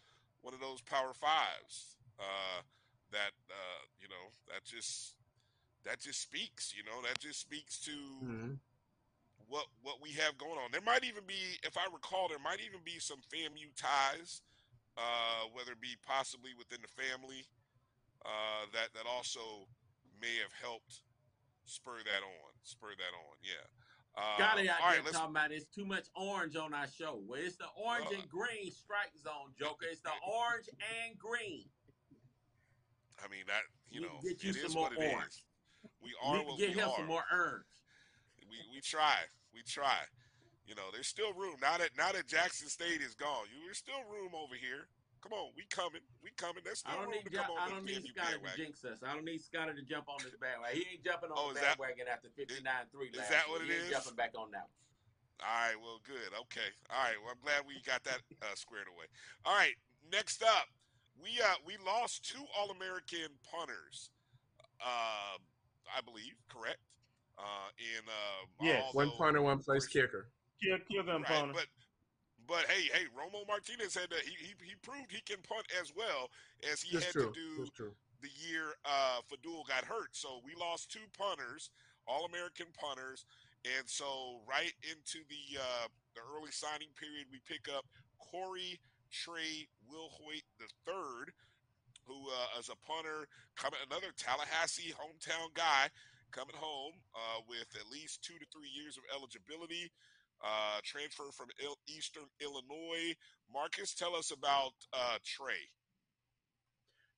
Power Fives that just speaks. You know, that just speaks to what we have going on. There might even be, if I recall, some FAMU ties. Whether it be possibly within the family, that also may have helped spur that on. Yeah. Got it out there talking about it's too much orange on our show. Well, it's the orange and green strike zone, Joker. It's the orange and green. I mean, that, you know, it is what it is. We are what we are. Get him some more orange. We try. You know, there's still room. Now that Jackson State is gone, there's still room over here. Come on, we coming. There's still room to come over. I don't need Scotty to jinx us. I don't need Scotty to jump on this bandwagon. He ain't jumping on the bandwagon after 59-3. Is that what it is? He ain't jumping back on that one. All right, well, good. Okay. All right, well, I'm glad we got that squared away. All right, next up, we lost two All-American punters, I believe, correct? One punter, one place kicker. Kill them, right, but hey, Romo Martinez had that. He proved he can punt as well as he had to do the year Fadul got hurt. So we lost two punters, All-American punters, and so right into the early signing period, we pick up Corey Trey Wilhoit III, who is a punter, another Tallahassee hometown guy, coming home with at least 2 to 3 years of eligibility. Transfer from Eastern Illinois. Marcus, tell us about Trey.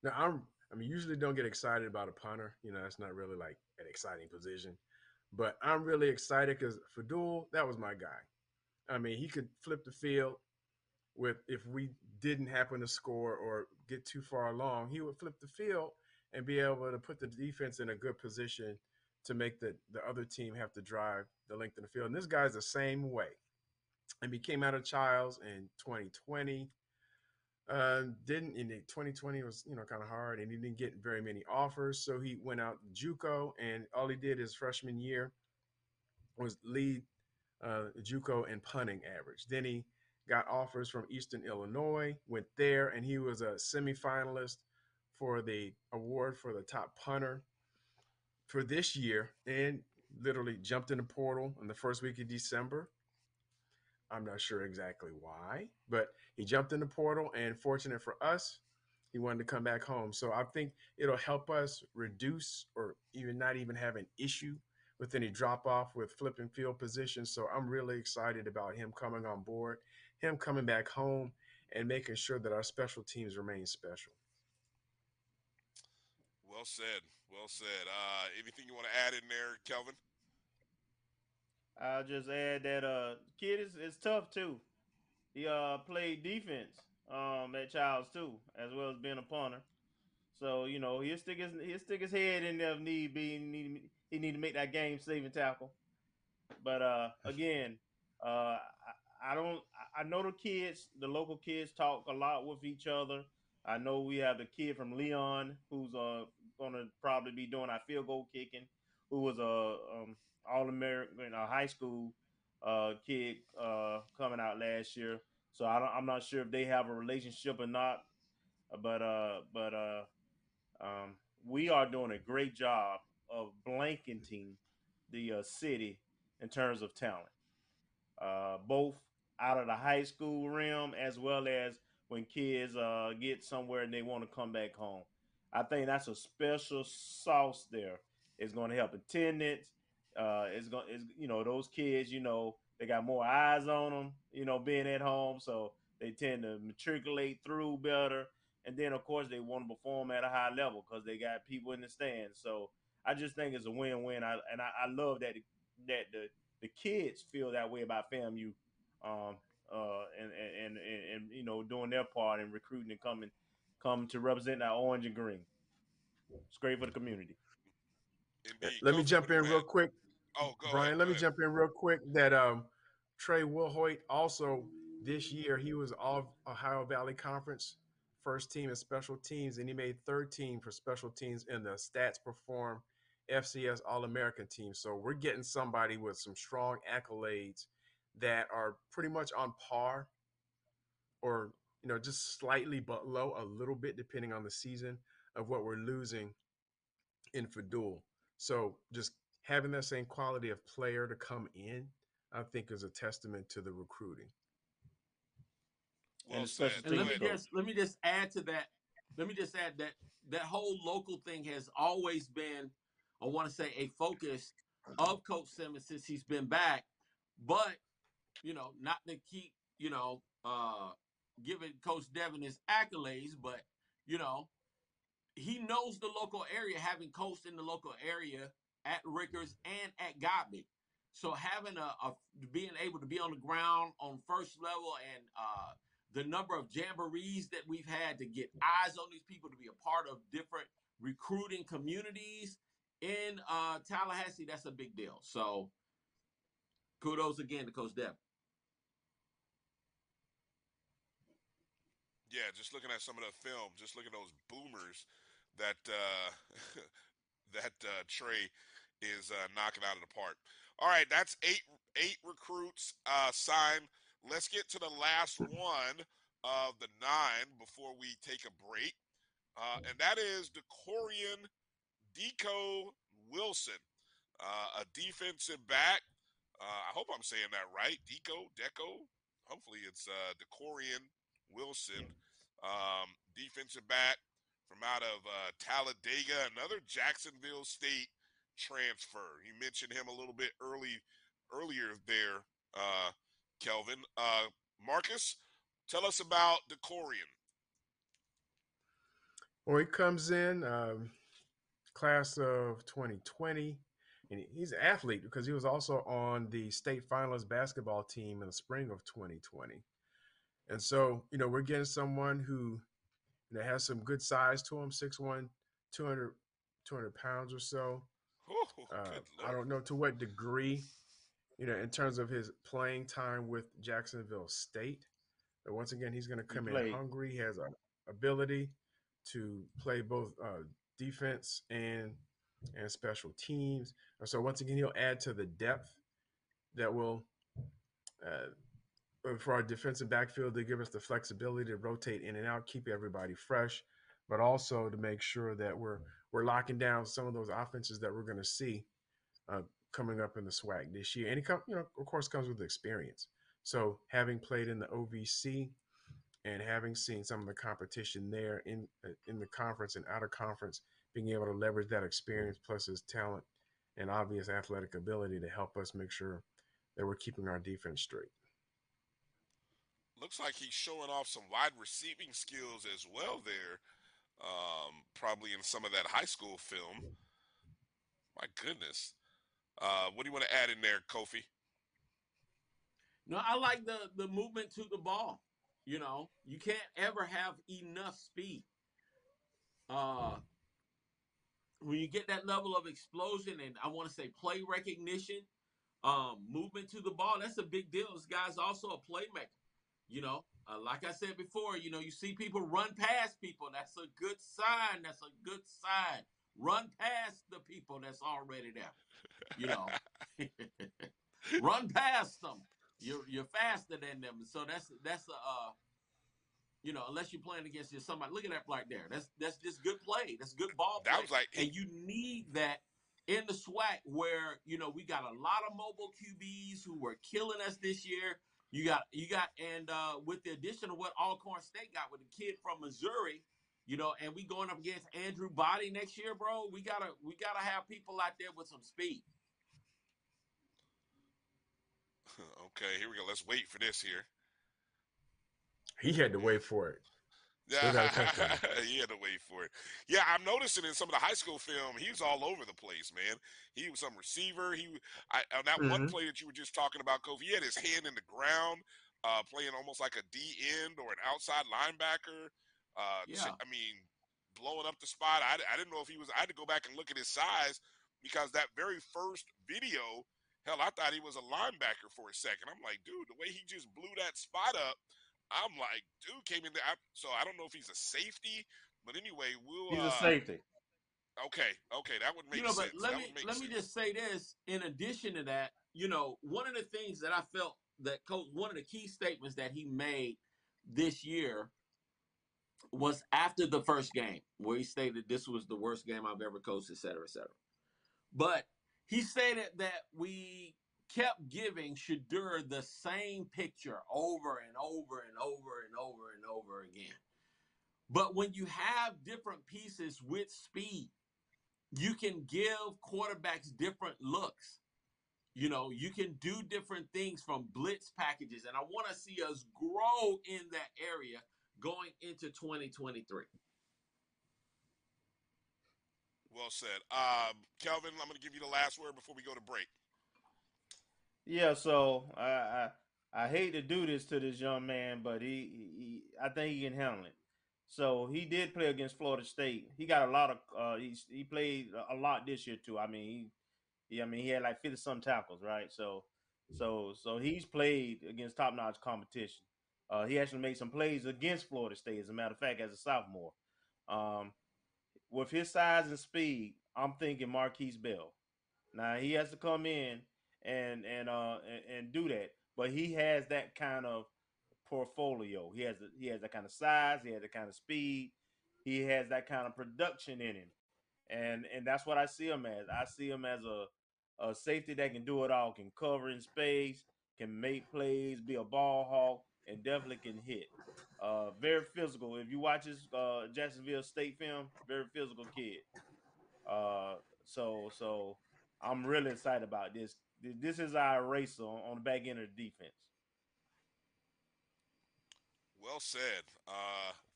Now, I mean, usually don't get excited about a punter. You know, that's not really like an exciting position. But I'm really excited because Fadul, that was my guy. I mean, he could flip the field with, if we didn't happen to score or get too far along, he would flip the field and be able to put the defense in a good position to make the other team have to drive the length of the field. And this guy's the same way. And he came out of Childs in 2020. And 2020 was, you know, kind of hard, and he didn't get very many offers. So he went out JUCO, and all he did his freshman year was lead JUCO in punting average. Then he got offers from Eastern Illinois, went there, and he was a semifinalist for the award for the top punter for this year, and literally jumped in the portal in the first week of December. I'm not sure exactly why, but he jumped in the portal, and fortunate for us, he wanted to come back home. So I think it'll help us reduce or even not even have an issue with any drop off with flipping field positions. So I'm really excited about him coming on board, him coming back home, and making sure that our special teams remain special. Well said. Well said. Anything you want to add in there, Kelvin? I'll just add that kid is tough too. He played defense at Childs too, as well as being a punter. So, you know, he'll stick his head in there if need be. He need to make that game-saving tackle. But, again, I know the local kids talk a lot with each other. I know we have the kid from Leon who's going to probably be doing our field goal kicking, who was an All-American high school kid coming out last year. So I'm not sure if they have a relationship or not. But we are doing a great job of blanketing the city in terms of talent, both out of the high school realm as well as when kids get somewhere and they want to come back home. I think that's a special sauce there. It's going to help attendance. Those kids, they got more eyes on them, being at home. So they tend to matriculate through better. And then, of course, they want to perform at a high level because they got people in the stands. So I just think it's a win-win. I love that the kids feel that way about FAMU and doing their part in recruiting and coming to represent our orange and green. It's great for the community. Indeed. Let me jump in real quick. Oh, go Brian, ahead, let me jump in real quick that Trey Wilhoit also this year, he was all Ohio Valley Conference first team in special teams, and he made third team for special teams in the stats perform FCS All-American team. So we're getting somebody with some strong accolades that are pretty much on par or, just slightly below a little bit, depending on the season of what we're losing in FDUL. So just having that same quality of player to come in, I think, is a testament to the recruiting. Well, and let me just add to that. Let me just add that whole local thing has always been, I want to say, a focus of Coach Simmons since he's been back. But, not to keep, giving Coach Devin his accolades, but, he knows the local area, having coached in the local area at Rickers and at Godby. So having being able to be on the ground on first level and the number of jamborees that we've had to get eyes on these people, to be a part of different recruiting communities in Tallahassee, that's a big deal. So kudos again to Coach Depp. Yeah, just looking at some of the film, just look at those boomers that that Trey is knocking out of the park. All right, that's eight recruits signed. Let's get to the last one of the nine before we take a break, and that is DeCorian Deco Wilson, a defensive back. I hope I'm saying that right. Deco. Hopefully it's DeCorian Wilson, defensive back from out of Talladega, another Jacksonville State transfer. You mentioned him a little bit earlier there, Kelvin. Marcus, tell us about DeCorian. Well, he comes in class of 2020, and he's an athlete because he was also on the state finalist basketball team in the spring of 2020. And so, we're getting someone who has some good size to him, 6'1", 200 pounds or so. Oh, I don't know to what degree, in terms of his playing time with Jacksonville State. But once again, he's going to come in hungry. He has an ability to play both defense and special teams. And so once again, he'll add to the depth that will for our defensive backfield to give us the flexibility to rotate in and out, keep everybody fresh, but also to make sure that we're locking down some of those offenses that we're going to see coming up in the SWAC this year. And it of course, comes with experience. So having played in the OVC and having seen some of the competition there in the conference and out of conference, being able to leverage that experience plus his talent and obvious athletic ability to help us make sure that we're keeping our defense straight. Looks like he's showing off some wide receiving skills as well there, probably in some of that high school film. My goodness. What do you want to add in there, Kofi? No, I like the movement to the ball. You can't ever have enough speed. When you get that level of explosion and I want to say play recognition, movement to the ball, that's a big deal. This guy's also a playmaker. You know, like I said before, you know, you see people run past people. That's a good sign. That's a good sign. Run past the people that's already there. You know, run past them. You're faster than them. So that's you know, unless you're playing against just somebody. Look at that block there. That's just good play. That's good ball play. That was like, and you need that in the SWAC where, you know, we got a lot of mobile QBs who were killing us this year. And with the addition of what Alcorn State got with the kid from Missouri, you know, and we going up against Andrew Body next year, bro. We gotta have people out there with some speed. Okay, here we go. Let's wait for this here. He had to wait for it. Yeah, he had to wait for it. Yeah, I'm noticing in some of the high school film, he was all over the place, man. He was some receiver. On that one play that you were just talking about, Kofi, he had his hand in the ground, playing almost like a D end or an outside linebacker. I mean, blowing up the spot. I didn't know if he was – I had to go back and look at his size because that very first video, hell, I thought he was a linebacker for a second. I'm like, dude, the way he just blew that spot up, I'm like, dude came in there. So I don't know if he's a safety, but anyway, we'll – He's a safety. Okay, that would make sense. But let me just say this. In addition to that, you know, one of the things that I felt that Coach, one of the key statements that he made this year was after the first game where he stated this was the worst game I've ever coached, et cetera, et cetera. But he stated that we – kept giving Shadur the same picture over and over and over and over and over again. But when you have different pieces with speed, you can give quarterbacks different looks. You know, you can do different things from blitz packages. And I want to see us grow in that area going into 2023. Well said. Kelvin, I'm going to give you the last word before we go to break. Yeah, so I hate to do this to this young man, but he I think he can handle it. So he did play against Florida State. He got a lot of he played a lot this year too. I mean, he had like 50-some tackles, right? So he's played against top-notch competition. He actually made some plays against Florida State, as a matter of fact, as a sophomore. With his size and speed, I'm thinking Marquise Bell. Now he has to come in and do that, but he has that kind of portfolio. He has that kind of size. He has that kind of speed. He has that kind of production in him, and that's what I see him as. I see him as a safety that can do it all, can cover in space, can make plays, be a ball hawk, and definitely can hit. Very physical. If you watch his Jacksonville State film, very physical kid. So I'm really excited about this. This is our eraser on the back end of the defense. Well said.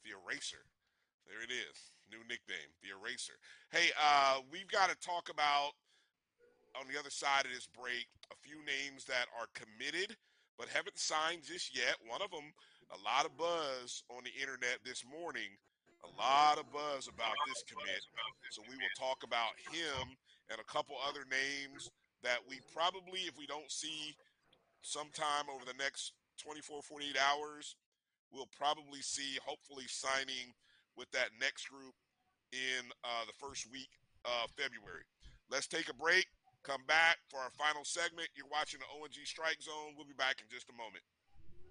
The Eraser. There it is. New nickname, The Eraser. Hey, we've got to talk about, on the other side of this break, a few names that are committed but haven't signed just yet. One of them, a lot of buzz on the internet this morning. A lot of buzz about this commit. So we will talk about him and a couple other names that we probably, if we don't see sometime over the next 24, 48 hours, we'll probably see hopefully signing with that next group in the first week of February. Let's take a break, come back for our final segment. You're watching the ONG Strike Zone. We'll be back in just a moment.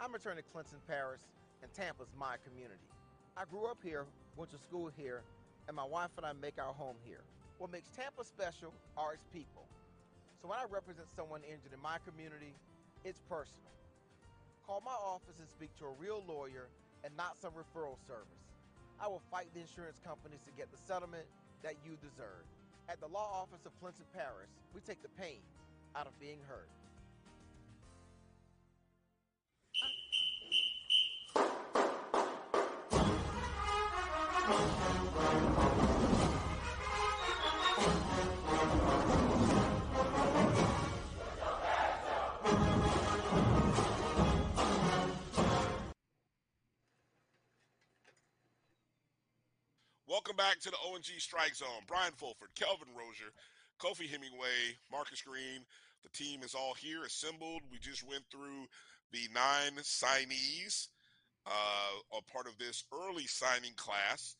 I'm returning to Clinton Parish, and Tampa's my community. I grew up here, went to school here, and my wife and I make our home here. What makes Tampa special are its people. So when I represent someone injured in my community, it's personal. Call my office and speak to a real lawyer and not some referral service. I will fight the insurance companies to get the settlement that you deserve. At the law office of Clinton Parish, we take the pain out of being hurt. Welcome back to the ONG Strike Zone. Brian Fulford, Kelvin Rozier, Kofi Hemingway, Marcus Green. The team is all here assembled. We just went through the 9 signees, a part of this early signing class.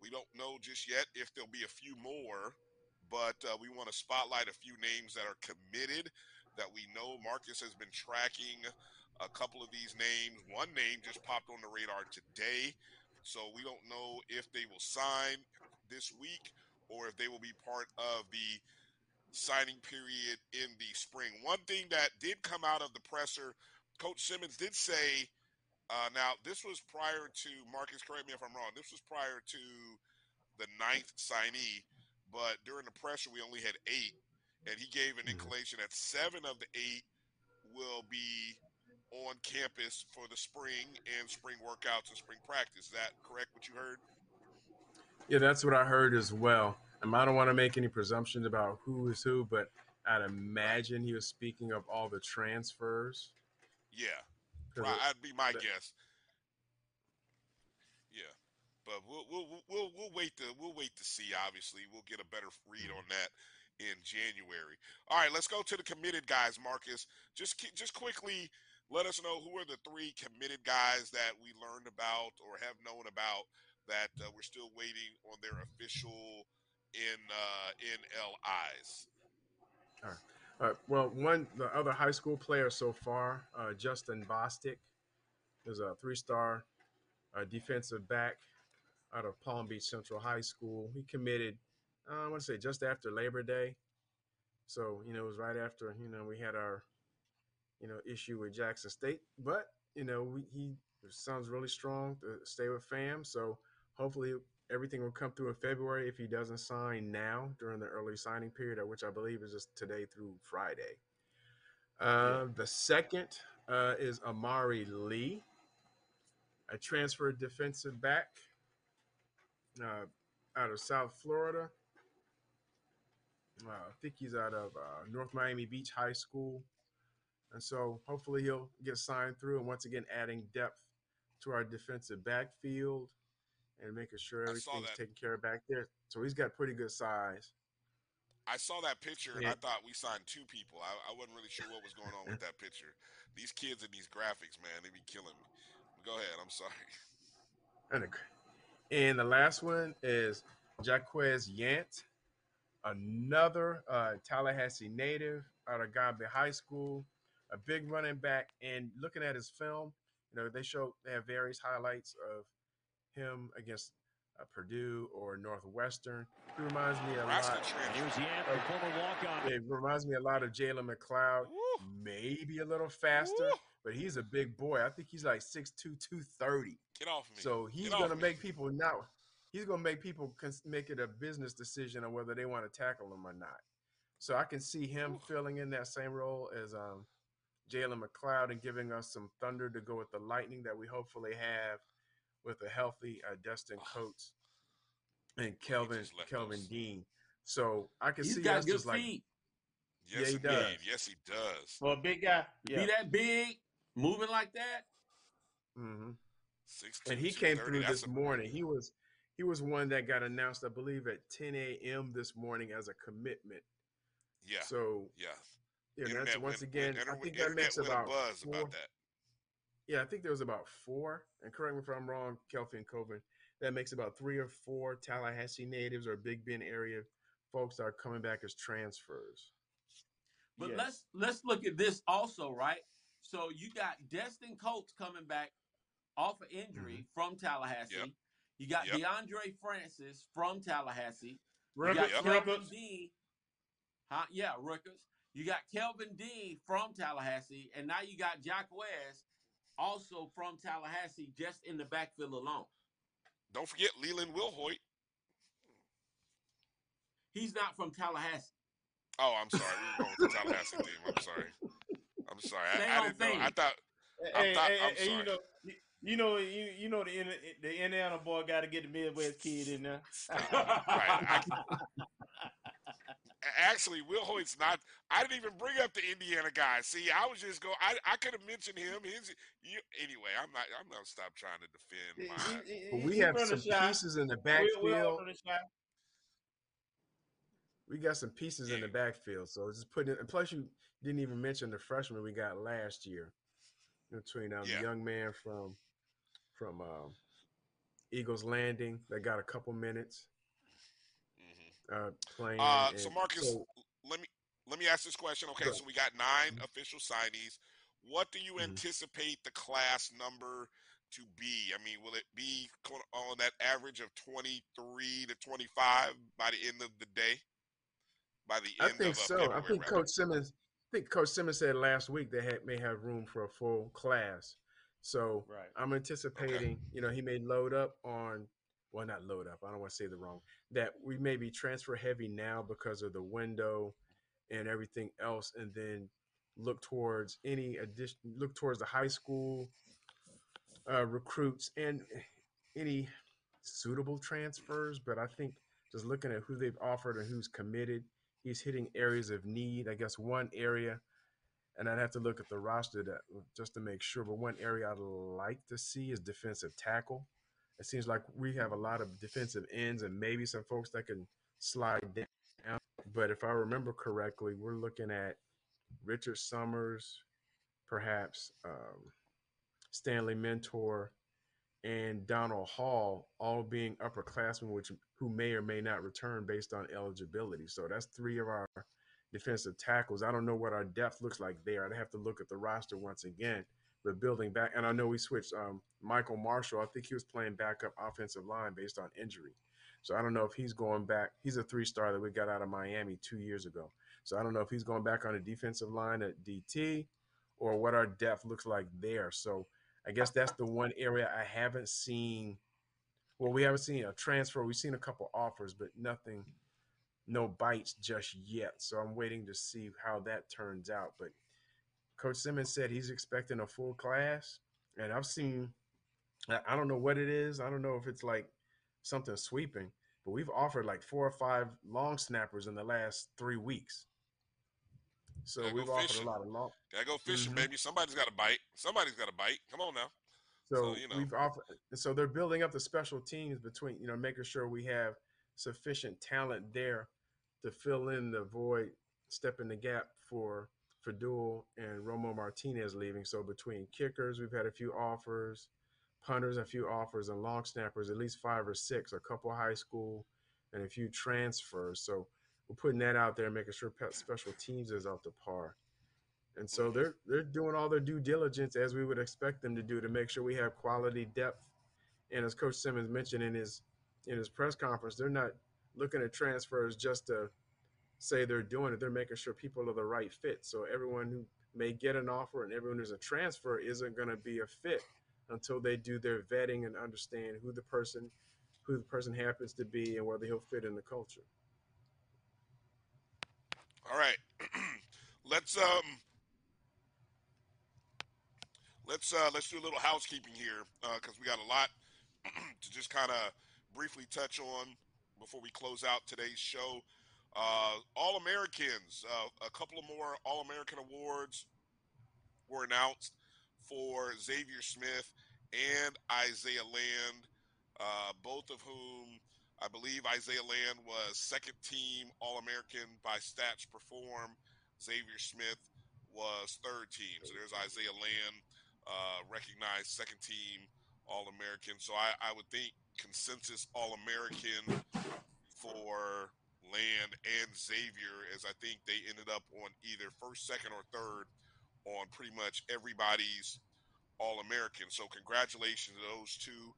We don't know just yet if there'll be a few more, but we want to spotlight a few names that are committed that we know. Marcus has been tracking a couple of these names. One name just popped on the radar today. So we don't know if they will sign this week or if they will be part of the signing period in the spring. One thing that did come out of the presser, Coach Simmons did say, now this was prior to, Marcus, correct me if I'm wrong, this was prior to the 9th signee, but during the presser we only had 8, and he gave an inclination that 7 of the 8 will be on campus for the spring and spring workouts and spring practice. Is that correct, what you heard? Yeah, that's what I heard as well. I don't want to make any presumptions about who is who, but I'd imagine he was speaking of all the transfers. Yeah, that'd be my guess. Yeah, but we'll wait to see. Obviously, we'll get a better read on that in January. All right, let's go to the committed guys, Marcus. Just quickly. Let us know who are the 3 committed guys that we learned about or have known about that we're still waiting on their official NLIs. All right. Well, the other high school player so far, Justin Bostic, is a 3-star defensive back out of Palm Beach Central High School. He committed, I want to say, just after Labor Day. So, it was right after, we had our – issue with Jackson State, but he sounds really strong to stay with fam. So hopefully everything will come through in February if he doesn't sign now during the early signing period, which I believe is just today through Friday. The second is Amari Lee, a transfer defensive back out of South Florida. I think he's out of North Miami Beach High School. And so hopefully he'll get signed through, and once again adding depth to our defensive backfield and making sure everything's taken care of back there. So he's got pretty good size. I saw that picture, and I thought we signed 2 people. I wasn't really sure what was going on with that picture. These kids and these graphics, man, they be killing me. Go ahead. I'm sorry. And the last one is Jaquez Yant, another Tallahassee native out of Godby High School. A big running back, and looking at his film, they have various highlights of him against Purdue or Northwestern. He reminds me a lot. It reminds me a lot of Jalen McLeod, maybe a little faster, but he's a big boy. I think he's like 6'2", 230. Get off me! So he's going to make people now. He's going to make people make it a business decision on whether they want to tackle him or not. So I can see him filling in that same role as Jalen McLeod and giving us some thunder to go with the lightning that we hopefully have with a healthy Destin Coates and Kelvin Dean. So I can see us just like – He's got good feet. Yes, he does. For a big guy, be that big, moving like that. Mm-hmm. 16, and he came through this morning. He was one that got announced, I believe, at 10 a.m. this morning as a commitment. Yeah. So yeah, I think that makes about four. Yeah, I think there was about four. And correct me if I'm wrong, Kelvin and Coven. That makes about 3 or 4 Tallahassee natives or Big Bend area folks that are coming back as transfers. But yes, let's look at this also, right? So you got Destin Coates coming back off of injury from Tallahassee. Yep. You got DeAndre Francis from Tallahassee. Rickers. You got Kelvin Dean from Tallahassee, and now you got Jacques West also from Tallahassee, just in the backfield alone. Don't forget Leland Wilhoit. He's not from Tallahassee. Oh, I'm sorry. We were going with the Tallahassee team. I'm sorry. I didn't know. I thought, I'm sorry. You know the Indiana boy got to get the Midwest kid in there. Actually, Wilhoit's not. I didn't even bring up the Indiana guy. See, I was just going. I could have mentioned him. Anyway, I'm not stop trying to defend. We have some pieces in the backfield. We got some pieces in the backfield. So just putting it. And plus, you didn't even mention the freshman we got last year. Between the young man from Eagles Landing that got a couple minutes. Playing so Marcus, let me ask this question. Okay, so we got 9 official signees. What do you anticipate the class number to be? I mean, will it be on that average of 23 to 25 by the end of the day? By the end, I think, of so. February, I think rather. Coach Simmons said last week they may have room for a full class. So I'm anticipating, he may load up on. Well, not load up. I don't want to say the wrong. That we may be transfer heavy now because of the window and everything else, and then look towards the high school recruits and any suitable transfers. But I think just looking at who they've offered and who's committed, he's hitting areas of need. I guess one area, and I'd have to look at the roster just to make sure. But one area I'd like to see is defensive tackle. It seems like we have a lot of defensive ends and maybe some folks that can slide down. But if I remember correctly, we're looking at Richard Summers, perhaps Stanley Mentor, and Donald Hall, all being upperclassmen, who may or may not return based on eligibility. So that's 3 of our defensive tackles. I don't know what our depth looks like there. I'd have to look at the roster once again. But building back, and I know we switched Michael Marshall. I think he was playing backup offensive line based on injury. So I don't know if he's going back. He's a 3-star that we got out of Miami 2 years ago. So I don't know if he's going back on the defensive line at DT or what our depth looks like there. So I guess that's the one area I haven't seen. Well, we haven't seen a transfer. We've seen a couple offers, but nothing, no bites just yet. So I'm waiting to see how that turns out. But Coach Simmons said he's expecting a full class, and I've seen – I don't know what it is. I don't know if it's like something sweeping, but we've offered like 4 or 5 long snappers in the last 3 weeks. So we've offered a lot of long – Gotta go fishing, baby. Somebody's got to bite. Somebody's got to bite. Come on now. So we've offered – so they're building up the special teams between – making sure we have sufficient talent there to fill in the void, step in the gap for – Duel and Romo Martinez leaving. So between kickers, we've had a few offers, punters, a few offers, and long snappers, at least 5 or 6, a couple high school, and a few transfers. So we're putting that out there, making sure special teams is up to par. And so they're doing all their due diligence as we would expect them to do to make sure we have quality depth. And as Coach Simmons mentioned in his press conference, they're not looking at transfers just to say they're doing it. They're making sure people are the right fit. So everyone who may get an offer and everyone who's a transfer isn't going to be a fit until they do their vetting and understand who the person happens to be and whether he'll fit in the culture. All right. Let's do a little housekeeping here because we got a lot to just kind of briefly touch on before we close out today's show. All-Americans, a couple of more All-American awards were announced for Xavier Smith and Isaiah Land, both of whom I believe Isaiah Land was second-team All-American by Stats Perform. Xavier Smith was third team. So there's Isaiah Land, recognized second-team All-American. So I would think consensus All-American for Land and Xavier, as I think they ended up on either first, second, or third on pretty much everybody's All-American. So congratulations to those two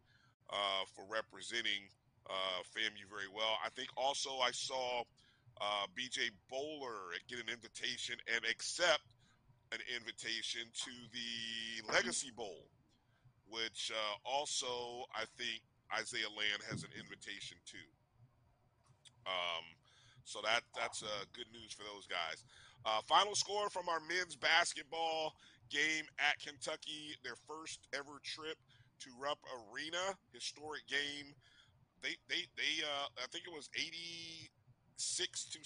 for representing FAMU very well. I think also I saw BJ Bowler get an invitation and accept an invitation to the Legacy Bowl, which also I think Isaiah Land has an invitation to. So that's good news for those guys. Final score from our men's basketball game at Kentucky, their first ever trip to Rupp Arena, historic game. They I think it was 86-66.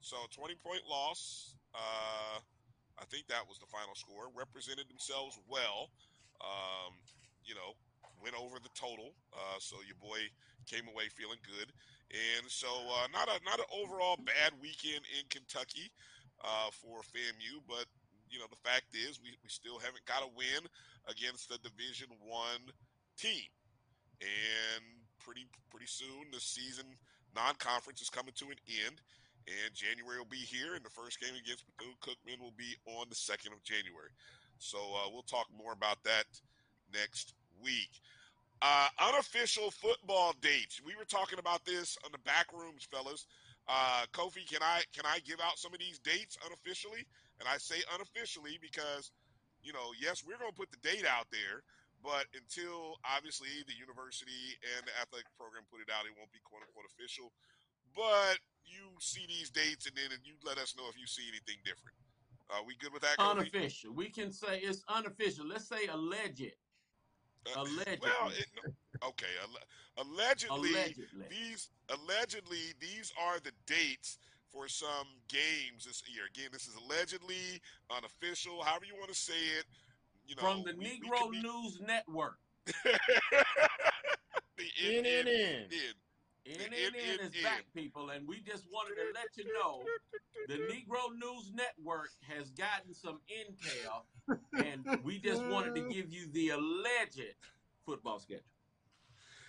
So 20-point loss. I think that was the final score. Represented themselves well. Went over the total. So your boy came away feeling good. And so not an overall bad weekend in Kentucky for FAMU, but the fact is we still haven't got a win against a Division I team. And pretty soon the season non-conference is coming to an end, and January will be here, and the first game against Bethune-Cookman will be on the 2nd of January. So we'll talk more about that next week. Unofficial football dates. We were talking about this on the back rooms, fellas. Kofi, can I give out some of these dates unofficially? And I say unofficially because, yes, we're going to put the date out there, but until, obviously, the university and the athletic program put it out, it won't be quote-unquote official. But you see these dates, and then you let us know if you see anything different. Are we good with that, Kobe? Unofficial. We can say it's unofficial. Let's say alleged. Allegedly. Allegedly, these are the dates for some games this year. Again, this is allegedly, unofficial, however you want to say it. From the Negro News Network. The NNN. NNN is back, people, and we just wanted to let you know the Negro News Network has gotten some intel, and we just wanted to give you the alleged football schedule.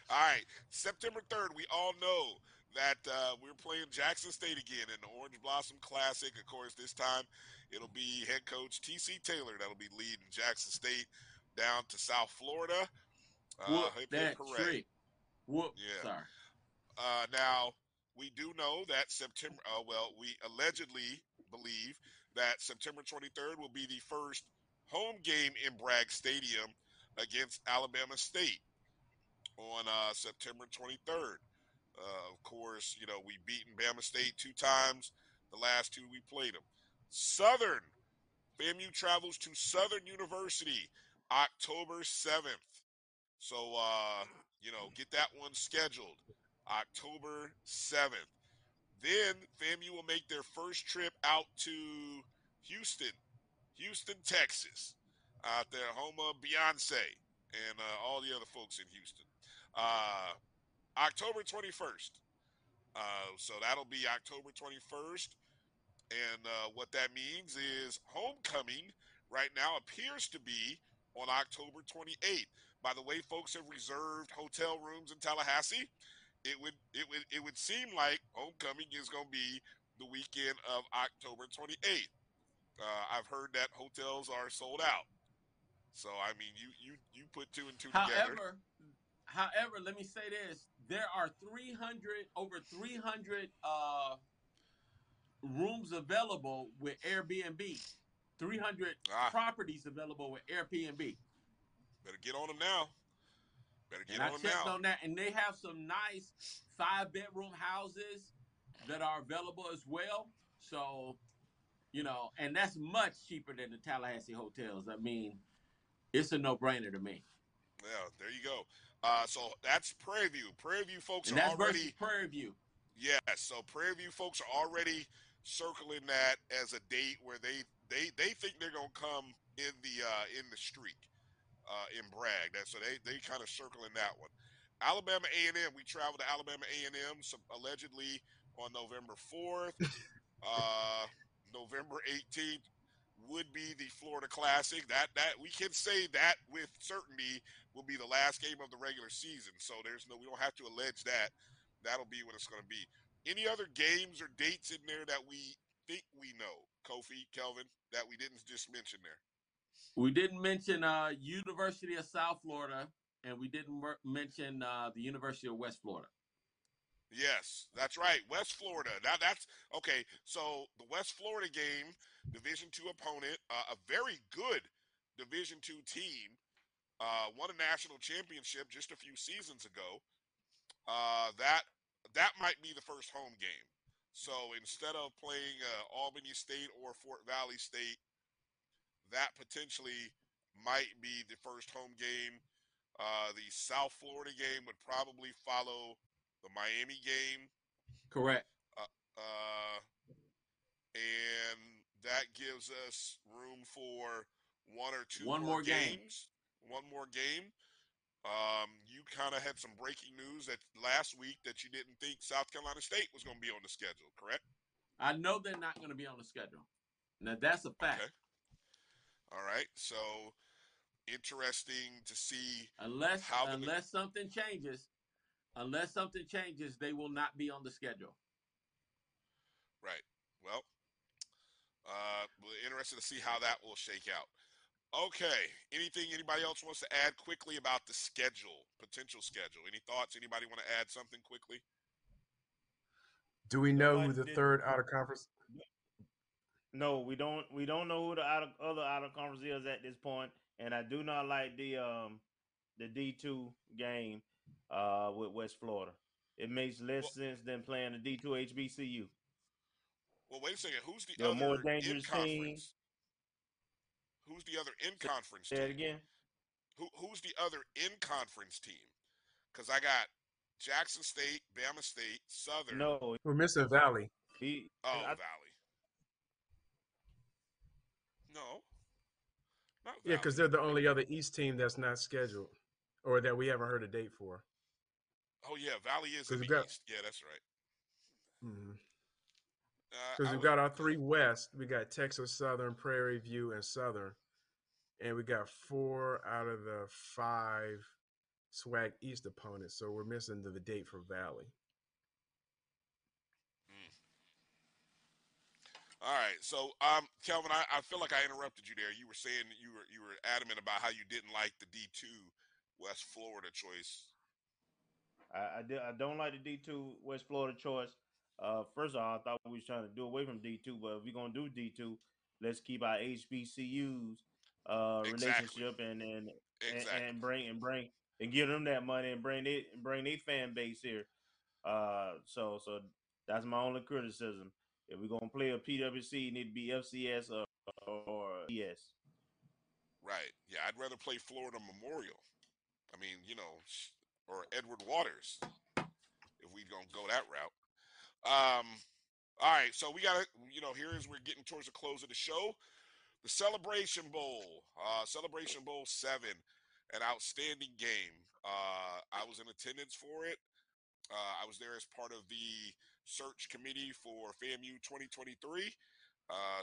All right, September 3rd, we all know that we're playing Jackson State again in the Orange Blossom Classic. Of course, this time it'll be head coach T.C. Taylor that'll be leading Jackson State down to South Florida. Whoop that trick. Whoop, yeah. Sorry. Now, we do know that we allegedly believe that September 23rd will be the first home game in Bragg Stadium against Alabama State on September 23rd. Of course, we've beaten Bama State 2 times, the last 2 we played them. Southern, FAMU travels to Southern University October 7th. So, get that one scheduled. October 7th. Then FAMU will make their first trip out to Houston, Texas, out there, home of Beyonce and all the other folks in Houston. October 21st. So that'll be October 21st. And what that means is homecoming right now appears to be on October 28th. By the way, folks have reserved hotel rooms in Tallahassee. It would seem like homecoming is going to be the weekend of October 28th. I've heard that hotels are sold out. So, I mean, you put 2 and 2 together. However, let me say this. There are over 300 rooms available with Airbnb. 300 properties available with Airbnb. Better get on them now. I checked on that, and they have some nice 5-bedroom houses that are available as well. So, and that's much cheaper than the Tallahassee hotels. I mean, it's a no-brainer to me. Yeah, there you go. So that's Prairie View. Prairie View folks are already – Prairie View. Yeah, so Prairie View folks are already circling that as a date where they think they're going to come in the streak in Bragg. So they kind of circling that one. Alabama A&M, we traveled to Alabama A&M allegedly on November 4th. November 18th would be the Florida Classic. That we can say that with certainty will be the last game of the regular season. So we don't have to allege that. That'll be what it's going to be. Any other games or dates in there that we think we know, Kofi, Kelvin, that we didn't just mention there? We didn't mention University of South Florida, and we didn't mention the University of West Florida. Yes, that's right, West Florida. Now that's okay. So the West Florida game, Division II opponent, a very good Division II team, won a national championship just a few seasons ago. That might be the first home game. So instead of playing Albany State or Fort Valley State, that potentially might be the first home game. The South Florida game would probably follow the Miami game. Correct. And that gives us room for one or two more games. One more game. You kind of had some breaking news that last week that you didn't think South Carolina State was going to be on the schedule, correct? I know they're not going to be on the schedule. Now, that's a fact. Okay. All right. So, interesting to see. Unless something changes, they will not be on the schedule. Right. Well, interested to see how that will shake out. Okay. Anything anybody else wants to add quickly about the schedule, potential schedule? Any thoughts? Anybody want to add something quickly? Do we know who the third out of conference? No, we don't. We don't know who the other out of conference is at this point. And I do not like the D2 game with West Florida. It makes less sense than playing the D2 HBCU. Well, wait a second. Who's the other more dangerous team? Who's the other in-conference team? Say it again. Who's the other in-conference team? Because I got Jackson State, Bama State, Southern. No, we're missing Valley. Valley. No. Not Valley. Yeah, because they're the only other East team that's not scheduled or that we haven't heard a date for. Oh, yeah, Valley is in the East. Yeah, that's right. Mm-hmm. Because we've got our three West. We got Texas Southern, Prairie View, and Southern. And we got 4 out of the 5 SWAC East opponents. So we're missing the date for Valley. Mm. All right. So, Kelvin, I feel like I interrupted you there. You were saying you were adamant about how you didn't like the D2 West Florida choice. I don't like the D2 West Florida choice. First of all, I thought we was trying to do away from D2, but if we're going to do D2, let's keep our HBCUs exactly. Relationship and bring and give them that money and bring their fan base here. So that's my only criticism. If we're going to play a PWC, it need to be FCS or FBS. Right. Yeah, I'd rather play Florida Memorial. I mean, or Edward Waters if we're going to go that route. All right, so we got to, here as we're getting towards the close of the show, the Celebration Bowl, Celebration Bowl 7, an outstanding game. I was in attendance for it. I was there as part of the search committee for FAMU 2023.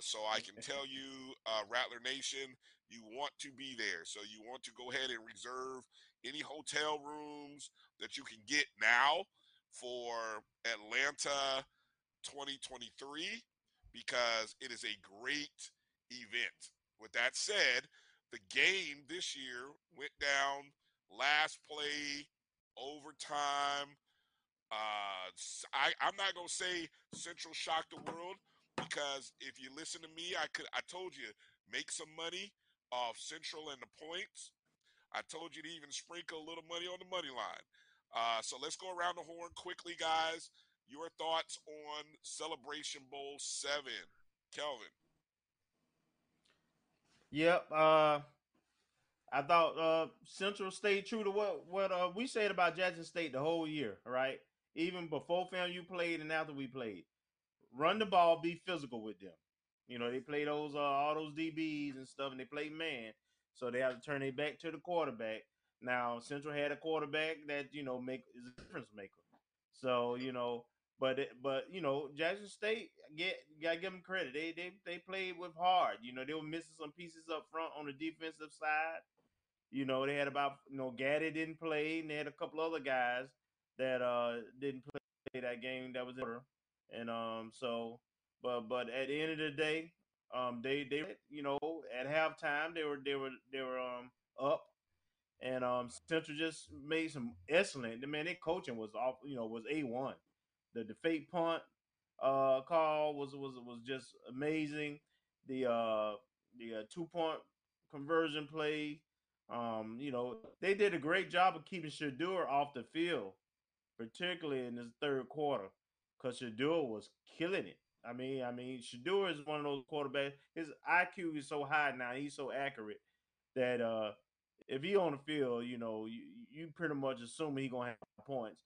So I can tell you, Rattler Nation, you want to be there. So you want to go ahead and reserve any hotel rooms that you can get now for Atlanta 2023, because it is a great event. With that said, the game this year went down last play, overtime. I'm not going to say Central shocked the world, because if you listen to me, I told you, make some money off Central and the points. I told you to even sprinkle a little money on the money line. So let's go around the horn quickly, guys. Your thoughts on Celebration Bowl 7, Kelvin? Yep. I thought Central stayed true to what we said about Jackson State the whole year, right? Even before FAMU played and after we played, run the ball, be physical with them. You know, they play those all those DBs and stuff, and they play man. So they have to turn their back to the quarterback. Now, Central had a quarterback that, you know, is a difference maker. So, you know, but you know, Jackson State, got to give them credit. They played with heart. You know, they were missing some pieces up front on the defensive side. You know, they had about, you know, Gaddy didn't play, and they had a couple other guys that didn't play that game that was in order. And so, but at the end of the day, they you know, at halftime they were up. And Central just made some excellent. Man, their coaching was off. You know, was A1. The fake punt call was just amazing. The 2-point conversion play. You know, they did a great job of keeping Shadur off the field, particularly in this third quarter, because Shadur was killing it. I mean, Shadur is one of those quarterbacks. His IQ is so high now. He's so accurate that if he on the field, you know, you pretty much assume he gonna have points.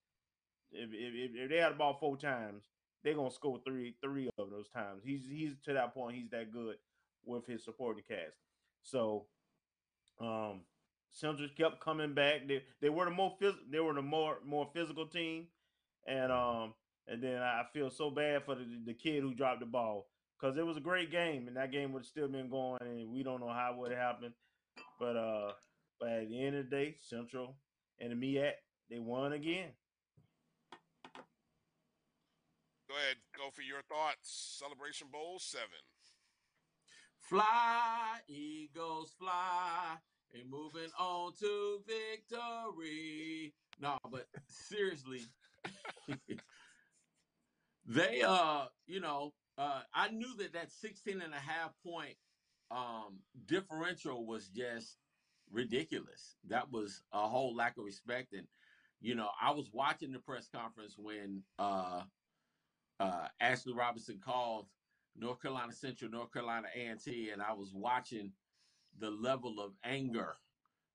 If they had the ball 4 times, they're gonna score three of those times. He's to that point. He's that good with his supporting cast. So, Central kept coming back. They were the more more physical team, and then I feel so bad for the kid who dropped the ball, because it was a great game, and that game would have still been going, and we don't know how it would happen. But at the end of the day, Central and the MEAC, they won again. Go ahead, Kofi, your thoughts. Celebration Bowl 7. Fly, Eagles, fly. They're moving on to victory. No, but seriously, they, you know, I knew that 16.5-point differential was just ridiculous. That was a whole lack of respect. And, you know, I was watching the press conference when Ashley Robinson called North Carolina Central, North Carolina A&T, and I was watching the level of anger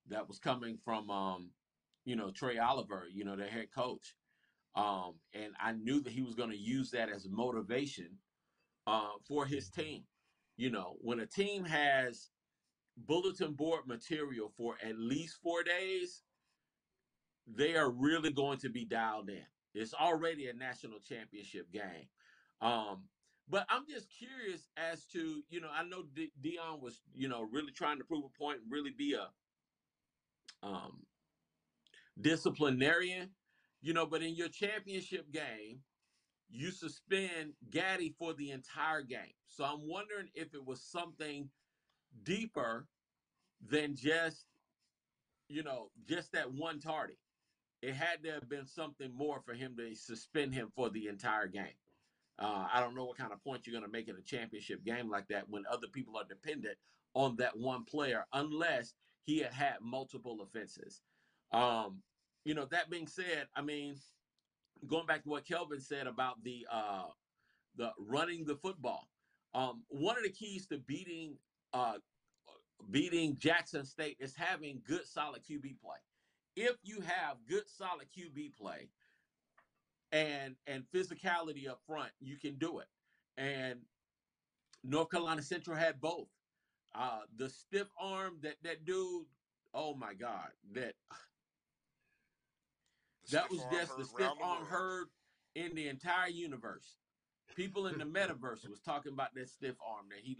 that was coming from, you know, Trey Oliver, you know, their head coach. And I knew that he was going to use that as motivation for his team. You know, when a team has bulletin board material for at least 4 days, they are really going to be dialed in. It's already a national championship game. But I'm just curious as to, you know, I know Deion was, you know, really trying to prove a point and really be a disciplinarian, you know, but in your championship game, you suspend Gaddy for the entire game. So I'm wondering if it was something deeper than just, you know, just that one tardy. It had to have been something more for him to suspend him for the entire game. I don't know what kind of point you're going to make in a championship game like that when other people are dependent on that one player, unless he had had multiple offenses. You know, that being said, I mean, going back to what Kelvin said about the running the football, one of the keys to beating Jackson State is having good, solid QB play. If you have good, solid QB play and physicality up front, you can do it. And North Carolina Central had both. The stiff arm that dude, oh my God, that was just the stiff arm heard in the entire universe. People in the metaverse was talking about that stiff arm that he.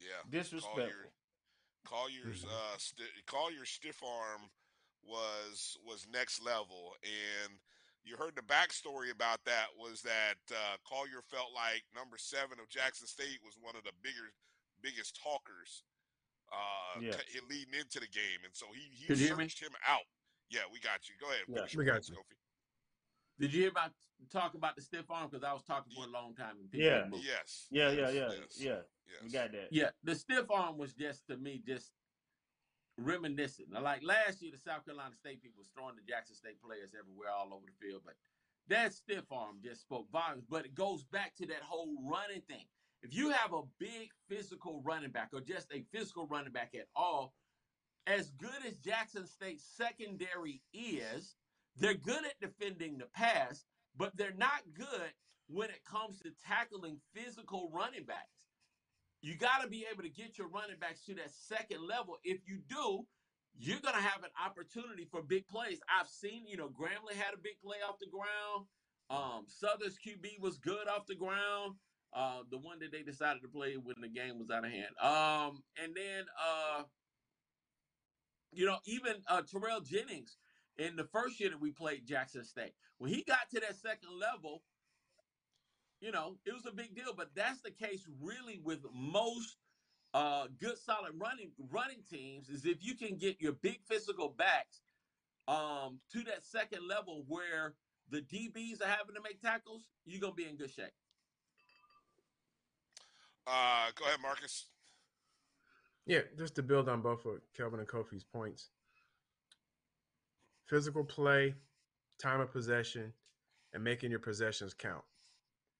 Yeah, disrespectful. Collier's stiff arm was next level, and you heard the backstory about that was that Collier felt like number 7 of Jackson State was one of the biggest talkers leading into the game, and so he searched him out. Yeah, we got you. Go ahead. Yeah, we got you. Kofi. Did you hear about talk about the stiff arm? Because I was talking for a long time. And people didn't move. Yes. Yeah. We got that. Yeah, the stiff arm was just, to me, just reminiscent. Now, like last year, the South Carolina State people was throwing the Jackson State players everywhere, all over the field. But that stiff arm just spoke volumes. But it goes back to that whole running thing. If you have a big physical running back, or just a physical running back at all, as good as Jackson State's secondary is, they're good at defending the pass, but they're not good when it comes to tackling physical running backs. You got to be able to get your running backs to that second level. If you do, you're going to have an opportunity for big plays. I've seen, you know, Grambling had a big play off the ground. Southern's QB was good off the ground. The one that they decided to play when the game was out of hand. And then, you know, even Terrell Jennings in the first year that we played Jackson State, when he got to that second level, you know, it was a big deal. But that's the case really with most good, solid running teams, is if you can get your big physical backs to that second level where the DBs are having to make tackles, you're going to be in good shape. Go ahead, Marcus. Yeah, just to build on both of Kelvin and Kofi's points. Physical play, time of possession, and making your possessions count.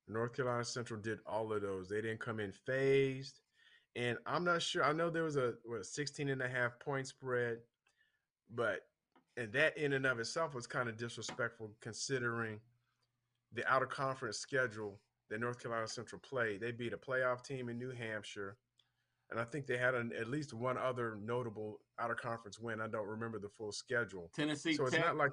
North Carolina Central did all of those. They didn't come in phased. And I'm not sure. I know there was a 16.5-point spread, but and that in and of itself was kind of disrespectful considering the out-of-conference schedule that North Carolina Central played. They beat a playoff team in New Hampshire, and I think they had at least one other notable out-of-conference win. I don't remember the full schedule. Tennessee Tech. So it's not like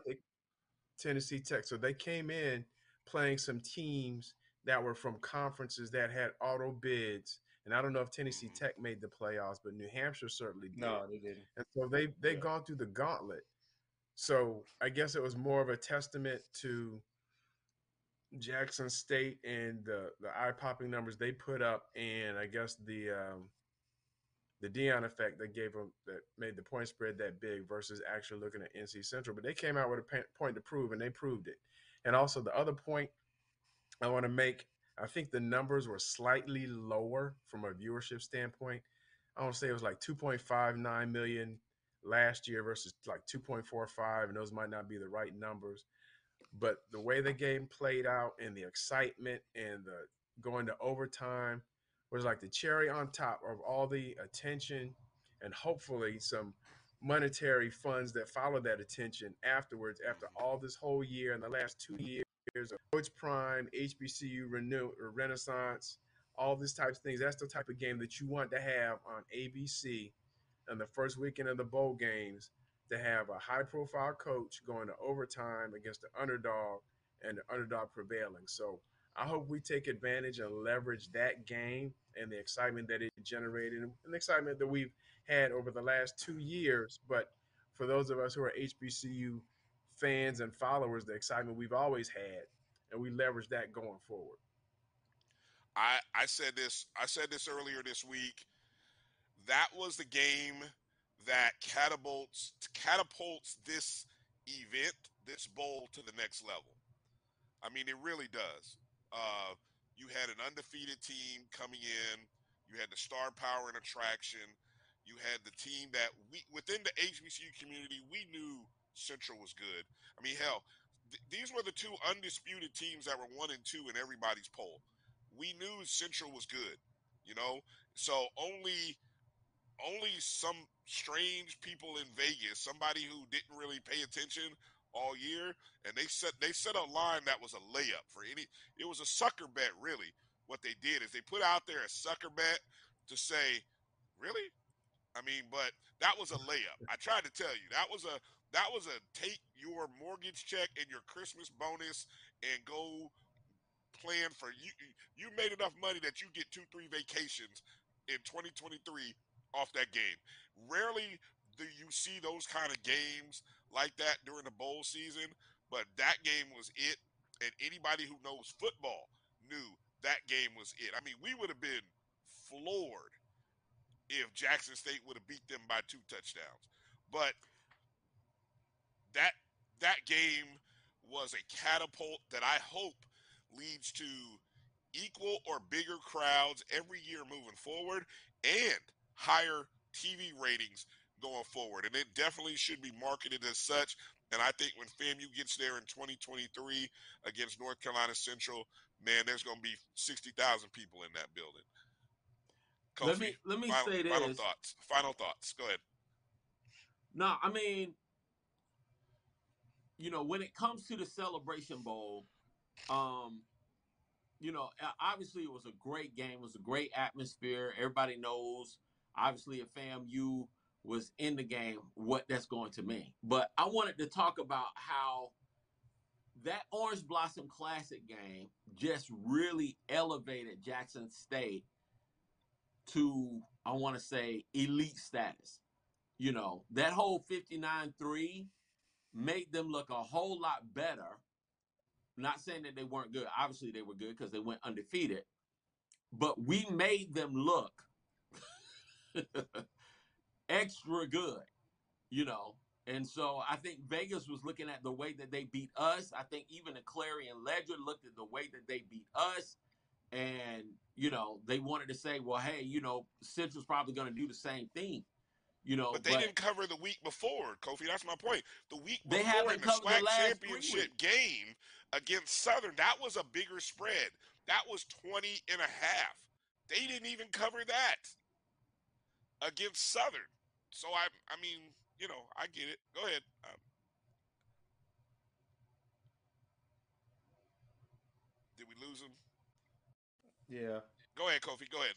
Tennessee Tech. So they came in playing some teams that were from conferences that had auto bids. And I don't know if Tennessee Tech made the playoffs, but New Hampshire certainly did. No, they didn't. And so they've gone through the gauntlet. So I guess it was more of a testament to Jackson State and the eye-popping numbers they put up, and I guess the Deion effect that gave them, that made the point spread that big versus actually looking at NC Central. But they came out with a point to prove, and they proved it. And also the other point I want to make, I think the numbers were slightly lower from a viewership standpoint. I want to say it was like 2.59 million last year versus like 2.45, and those might not be the right numbers. But the way the game played out and the excitement and the going to overtime was like the cherry on top of all the attention and hopefully some monetary funds that followed that attention afterwards, after all this whole year and the last 2 years. Coach Prime, HBCU Renaissance, all these types of things. That's the type of game that you want to have on ABC on the first weekend of the bowl games, to have a high-profile coach going to overtime against the underdog and the underdog prevailing. So I hope we take advantage and leverage that game and the excitement that it generated and the excitement that we've had over the last 2 years. But for those of us who are HBCU fans and followers, the excitement we've always had, and we leverage that going forward. I said this earlier this week. That was the game that catapults this event, this bowl, to the next level. I mean, it really does. You had an undefeated team coming in. You had the star power and attraction. You had the team that we, within the HBCU community, we knew Central was good. I mean, hell, these were the two undisputed teams that were 1 and 2 in everybody's poll. We knew Central was good, you know? So only some strange people in Vegas, somebody who didn't really pay attention all year, and they set a line that was a layup for any. It was a sucker bet, really. What they did is they put out there a sucker bet to say, really? I mean, but that was a layup. I tried to tell you, that was a take your mortgage check and your Christmas bonus and go plan for you. You made enough money that you get 2-3 vacations in 2023 off that game. Rarely do you see those kind of games like that during the bowl season, but that game was it. And anybody who knows football knew that game was it. I mean, we would have been floored if Jackson State would have beat them by 2 touchdowns. But that game was a catapult that I hope leads to equal or bigger crowds every year moving forward and higher TV ratings going forward. And it definitely should be marketed as such. And I think when FAMU gets there in 2023 against North Carolina Central, man, there's going to be 60,000 people in that building. Kofi, let me say this. Final thoughts. Go ahead. No, I mean, you know, when it comes to the Celebration Bowl, you know, obviously it was a great game. It was a great atmosphere. Everybody knows, obviously, if FAMU was in the game, what that's going to mean. But I wanted to talk about how that Orange Blossom Classic game just really elevated Jackson State to, I want to say, elite status. You know, that whole 59-3 made them look a whole lot better. Not saying that they weren't good. Obviously, they were good because they went undefeated. But we made them look extra good, you know. And so I think Vegas was looking at the way that they beat us. I think even the Clarion Ledger looked at the way that they beat us. And, you know, they wanted to say, well, hey, you know, Central's probably going to do the same thing. You know, but they didn't cover the week before, Kofi. That's my point. The week before in the SWAC championship game against Southern, that was a bigger spread. That was 20.5. They didn't even cover that against Southern. So, I mean, you know, I get it. Go ahead. Did we lose him? Yeah. Go ahead, Kofi. Go ahead.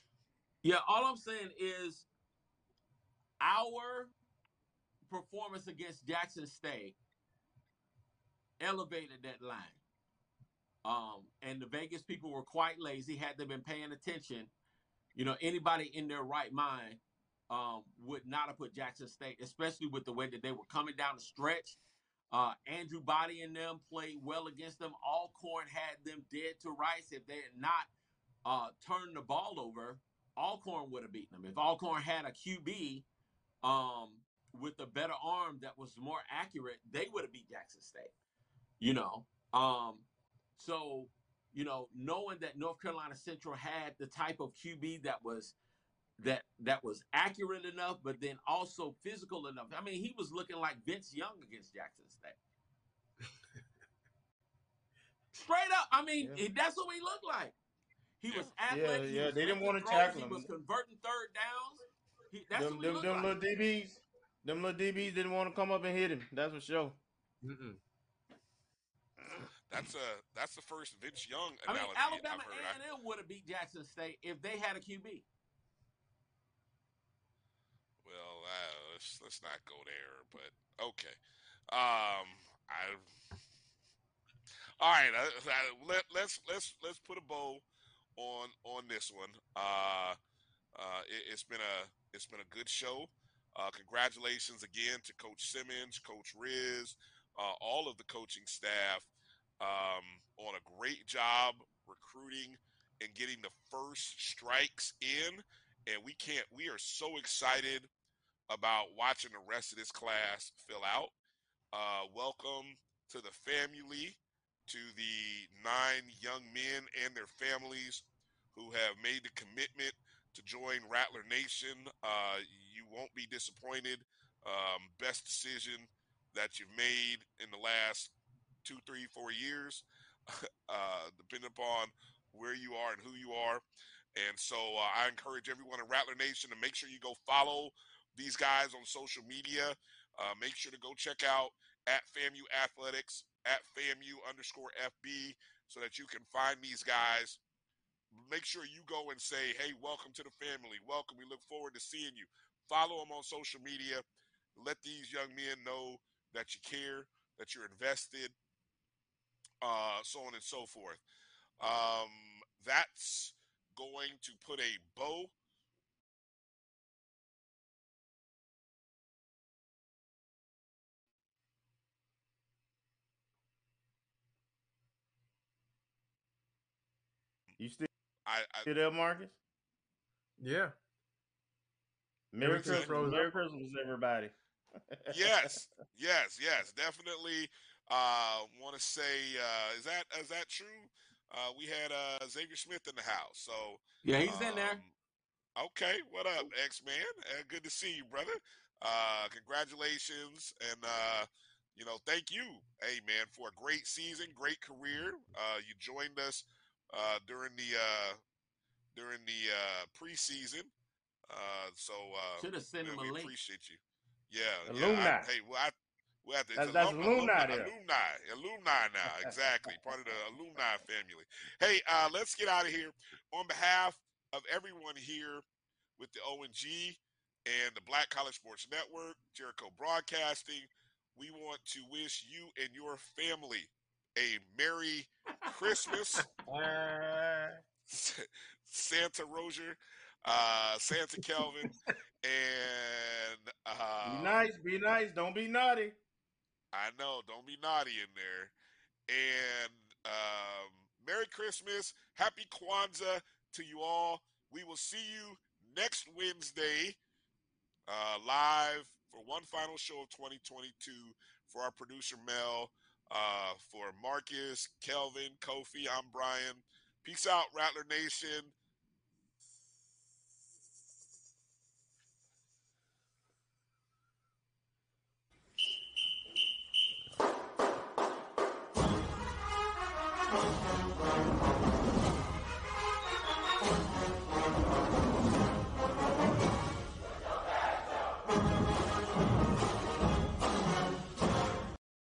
Yeah, all I'm saying is, our performance against Jackson State elevated that line. And the Vegas people were quite lazy. Had they been paying attention, you know, anybody in their right mind would not have put Jackson State, especially with the way that they were coming down the stretch. Andrew Body and them played well against them. Alcorn had them dead to rights. If they had not turned the ball over, Alcorn would have beaten them. If Alcorn had a QB, with a better arm that was more accurate, they would have beat Jackson State, you know. So, you know, knowing that North Carolina Central had the type of QB that was that was accurate enough, but then also physical enough. I mean, he was looking like Vince Young against Jackson State. Straight up. I mean, yeah, that's what he looked like. He was athletic. Yeah, yeah. They didn't want to tackle him. He was converting third downs. Them little DBs didn't want to come up and hit him. That's for sure. Mm-mm. That's the first Vince Young analogy. I mean, Alabama A&M would have beat Jackson State if they had a QB. Well, let's not go there. But okay, all right. Let's put a bow on this one. It's been a good show. Congratulations again to Coach Simmons, Coach Riz, all of the coaching staff on a great job recruiting and getting the first strikes in. And we are so excited about watching the rest of this class fill out. Welcome to the family, to the 9 young men and their families who have made the commitment to join Rattler Nation. You won't be disappointed. Best decision that you've made in the last 2, 3, 4 years, depending upon where you are and who you are. And so I encourage everyone in Rattler Nation to make sure you go follow these guys on social media. Make sure to go check out @FAMUathletics, @FAMU_FB, so that you can find these guys. Make sure you go and say, hey, welcome to the family. Welcome. We look forward to seeing you. Follow them on social media. Let these young men know that you care, that you're invested, so on and so forth. That's going to put a bow . You still there, Marcus? Yeah. Merry Christmas. Merry Christmas, everybody. Yes, definitely. Want to say, is that true? We had Xavier Smith in the house, so yeah, he's in there. Okay, what up, X-Man? Good to see you, brother. Congratulations, and you know, thank you, amen, for a great season, great career. You joined us during the preseason. So should have sent him a link. Appreciate you. Yeah. Alumni. I, hey, well, I We have to, alumni now, exactly. Part of the alumni family. Hey, let's get out of here. On behalf of everyone here with the ONG and the Black College Sports Network, Jericho Broadcasting, we want to wish you and your family a Merry Christmas. Santa Rozier, Santa Kelvin, and be nice, don't be naughty. I know, don't be naughty in there. And Merry Christmas, Happy Kwanzaa to you all. We will see you next Wednesday live for one final show of 2022 for our producer Mel, for Marcus, Kelvin, Kofi. I'm Brian. Peace out, Rattler Nation.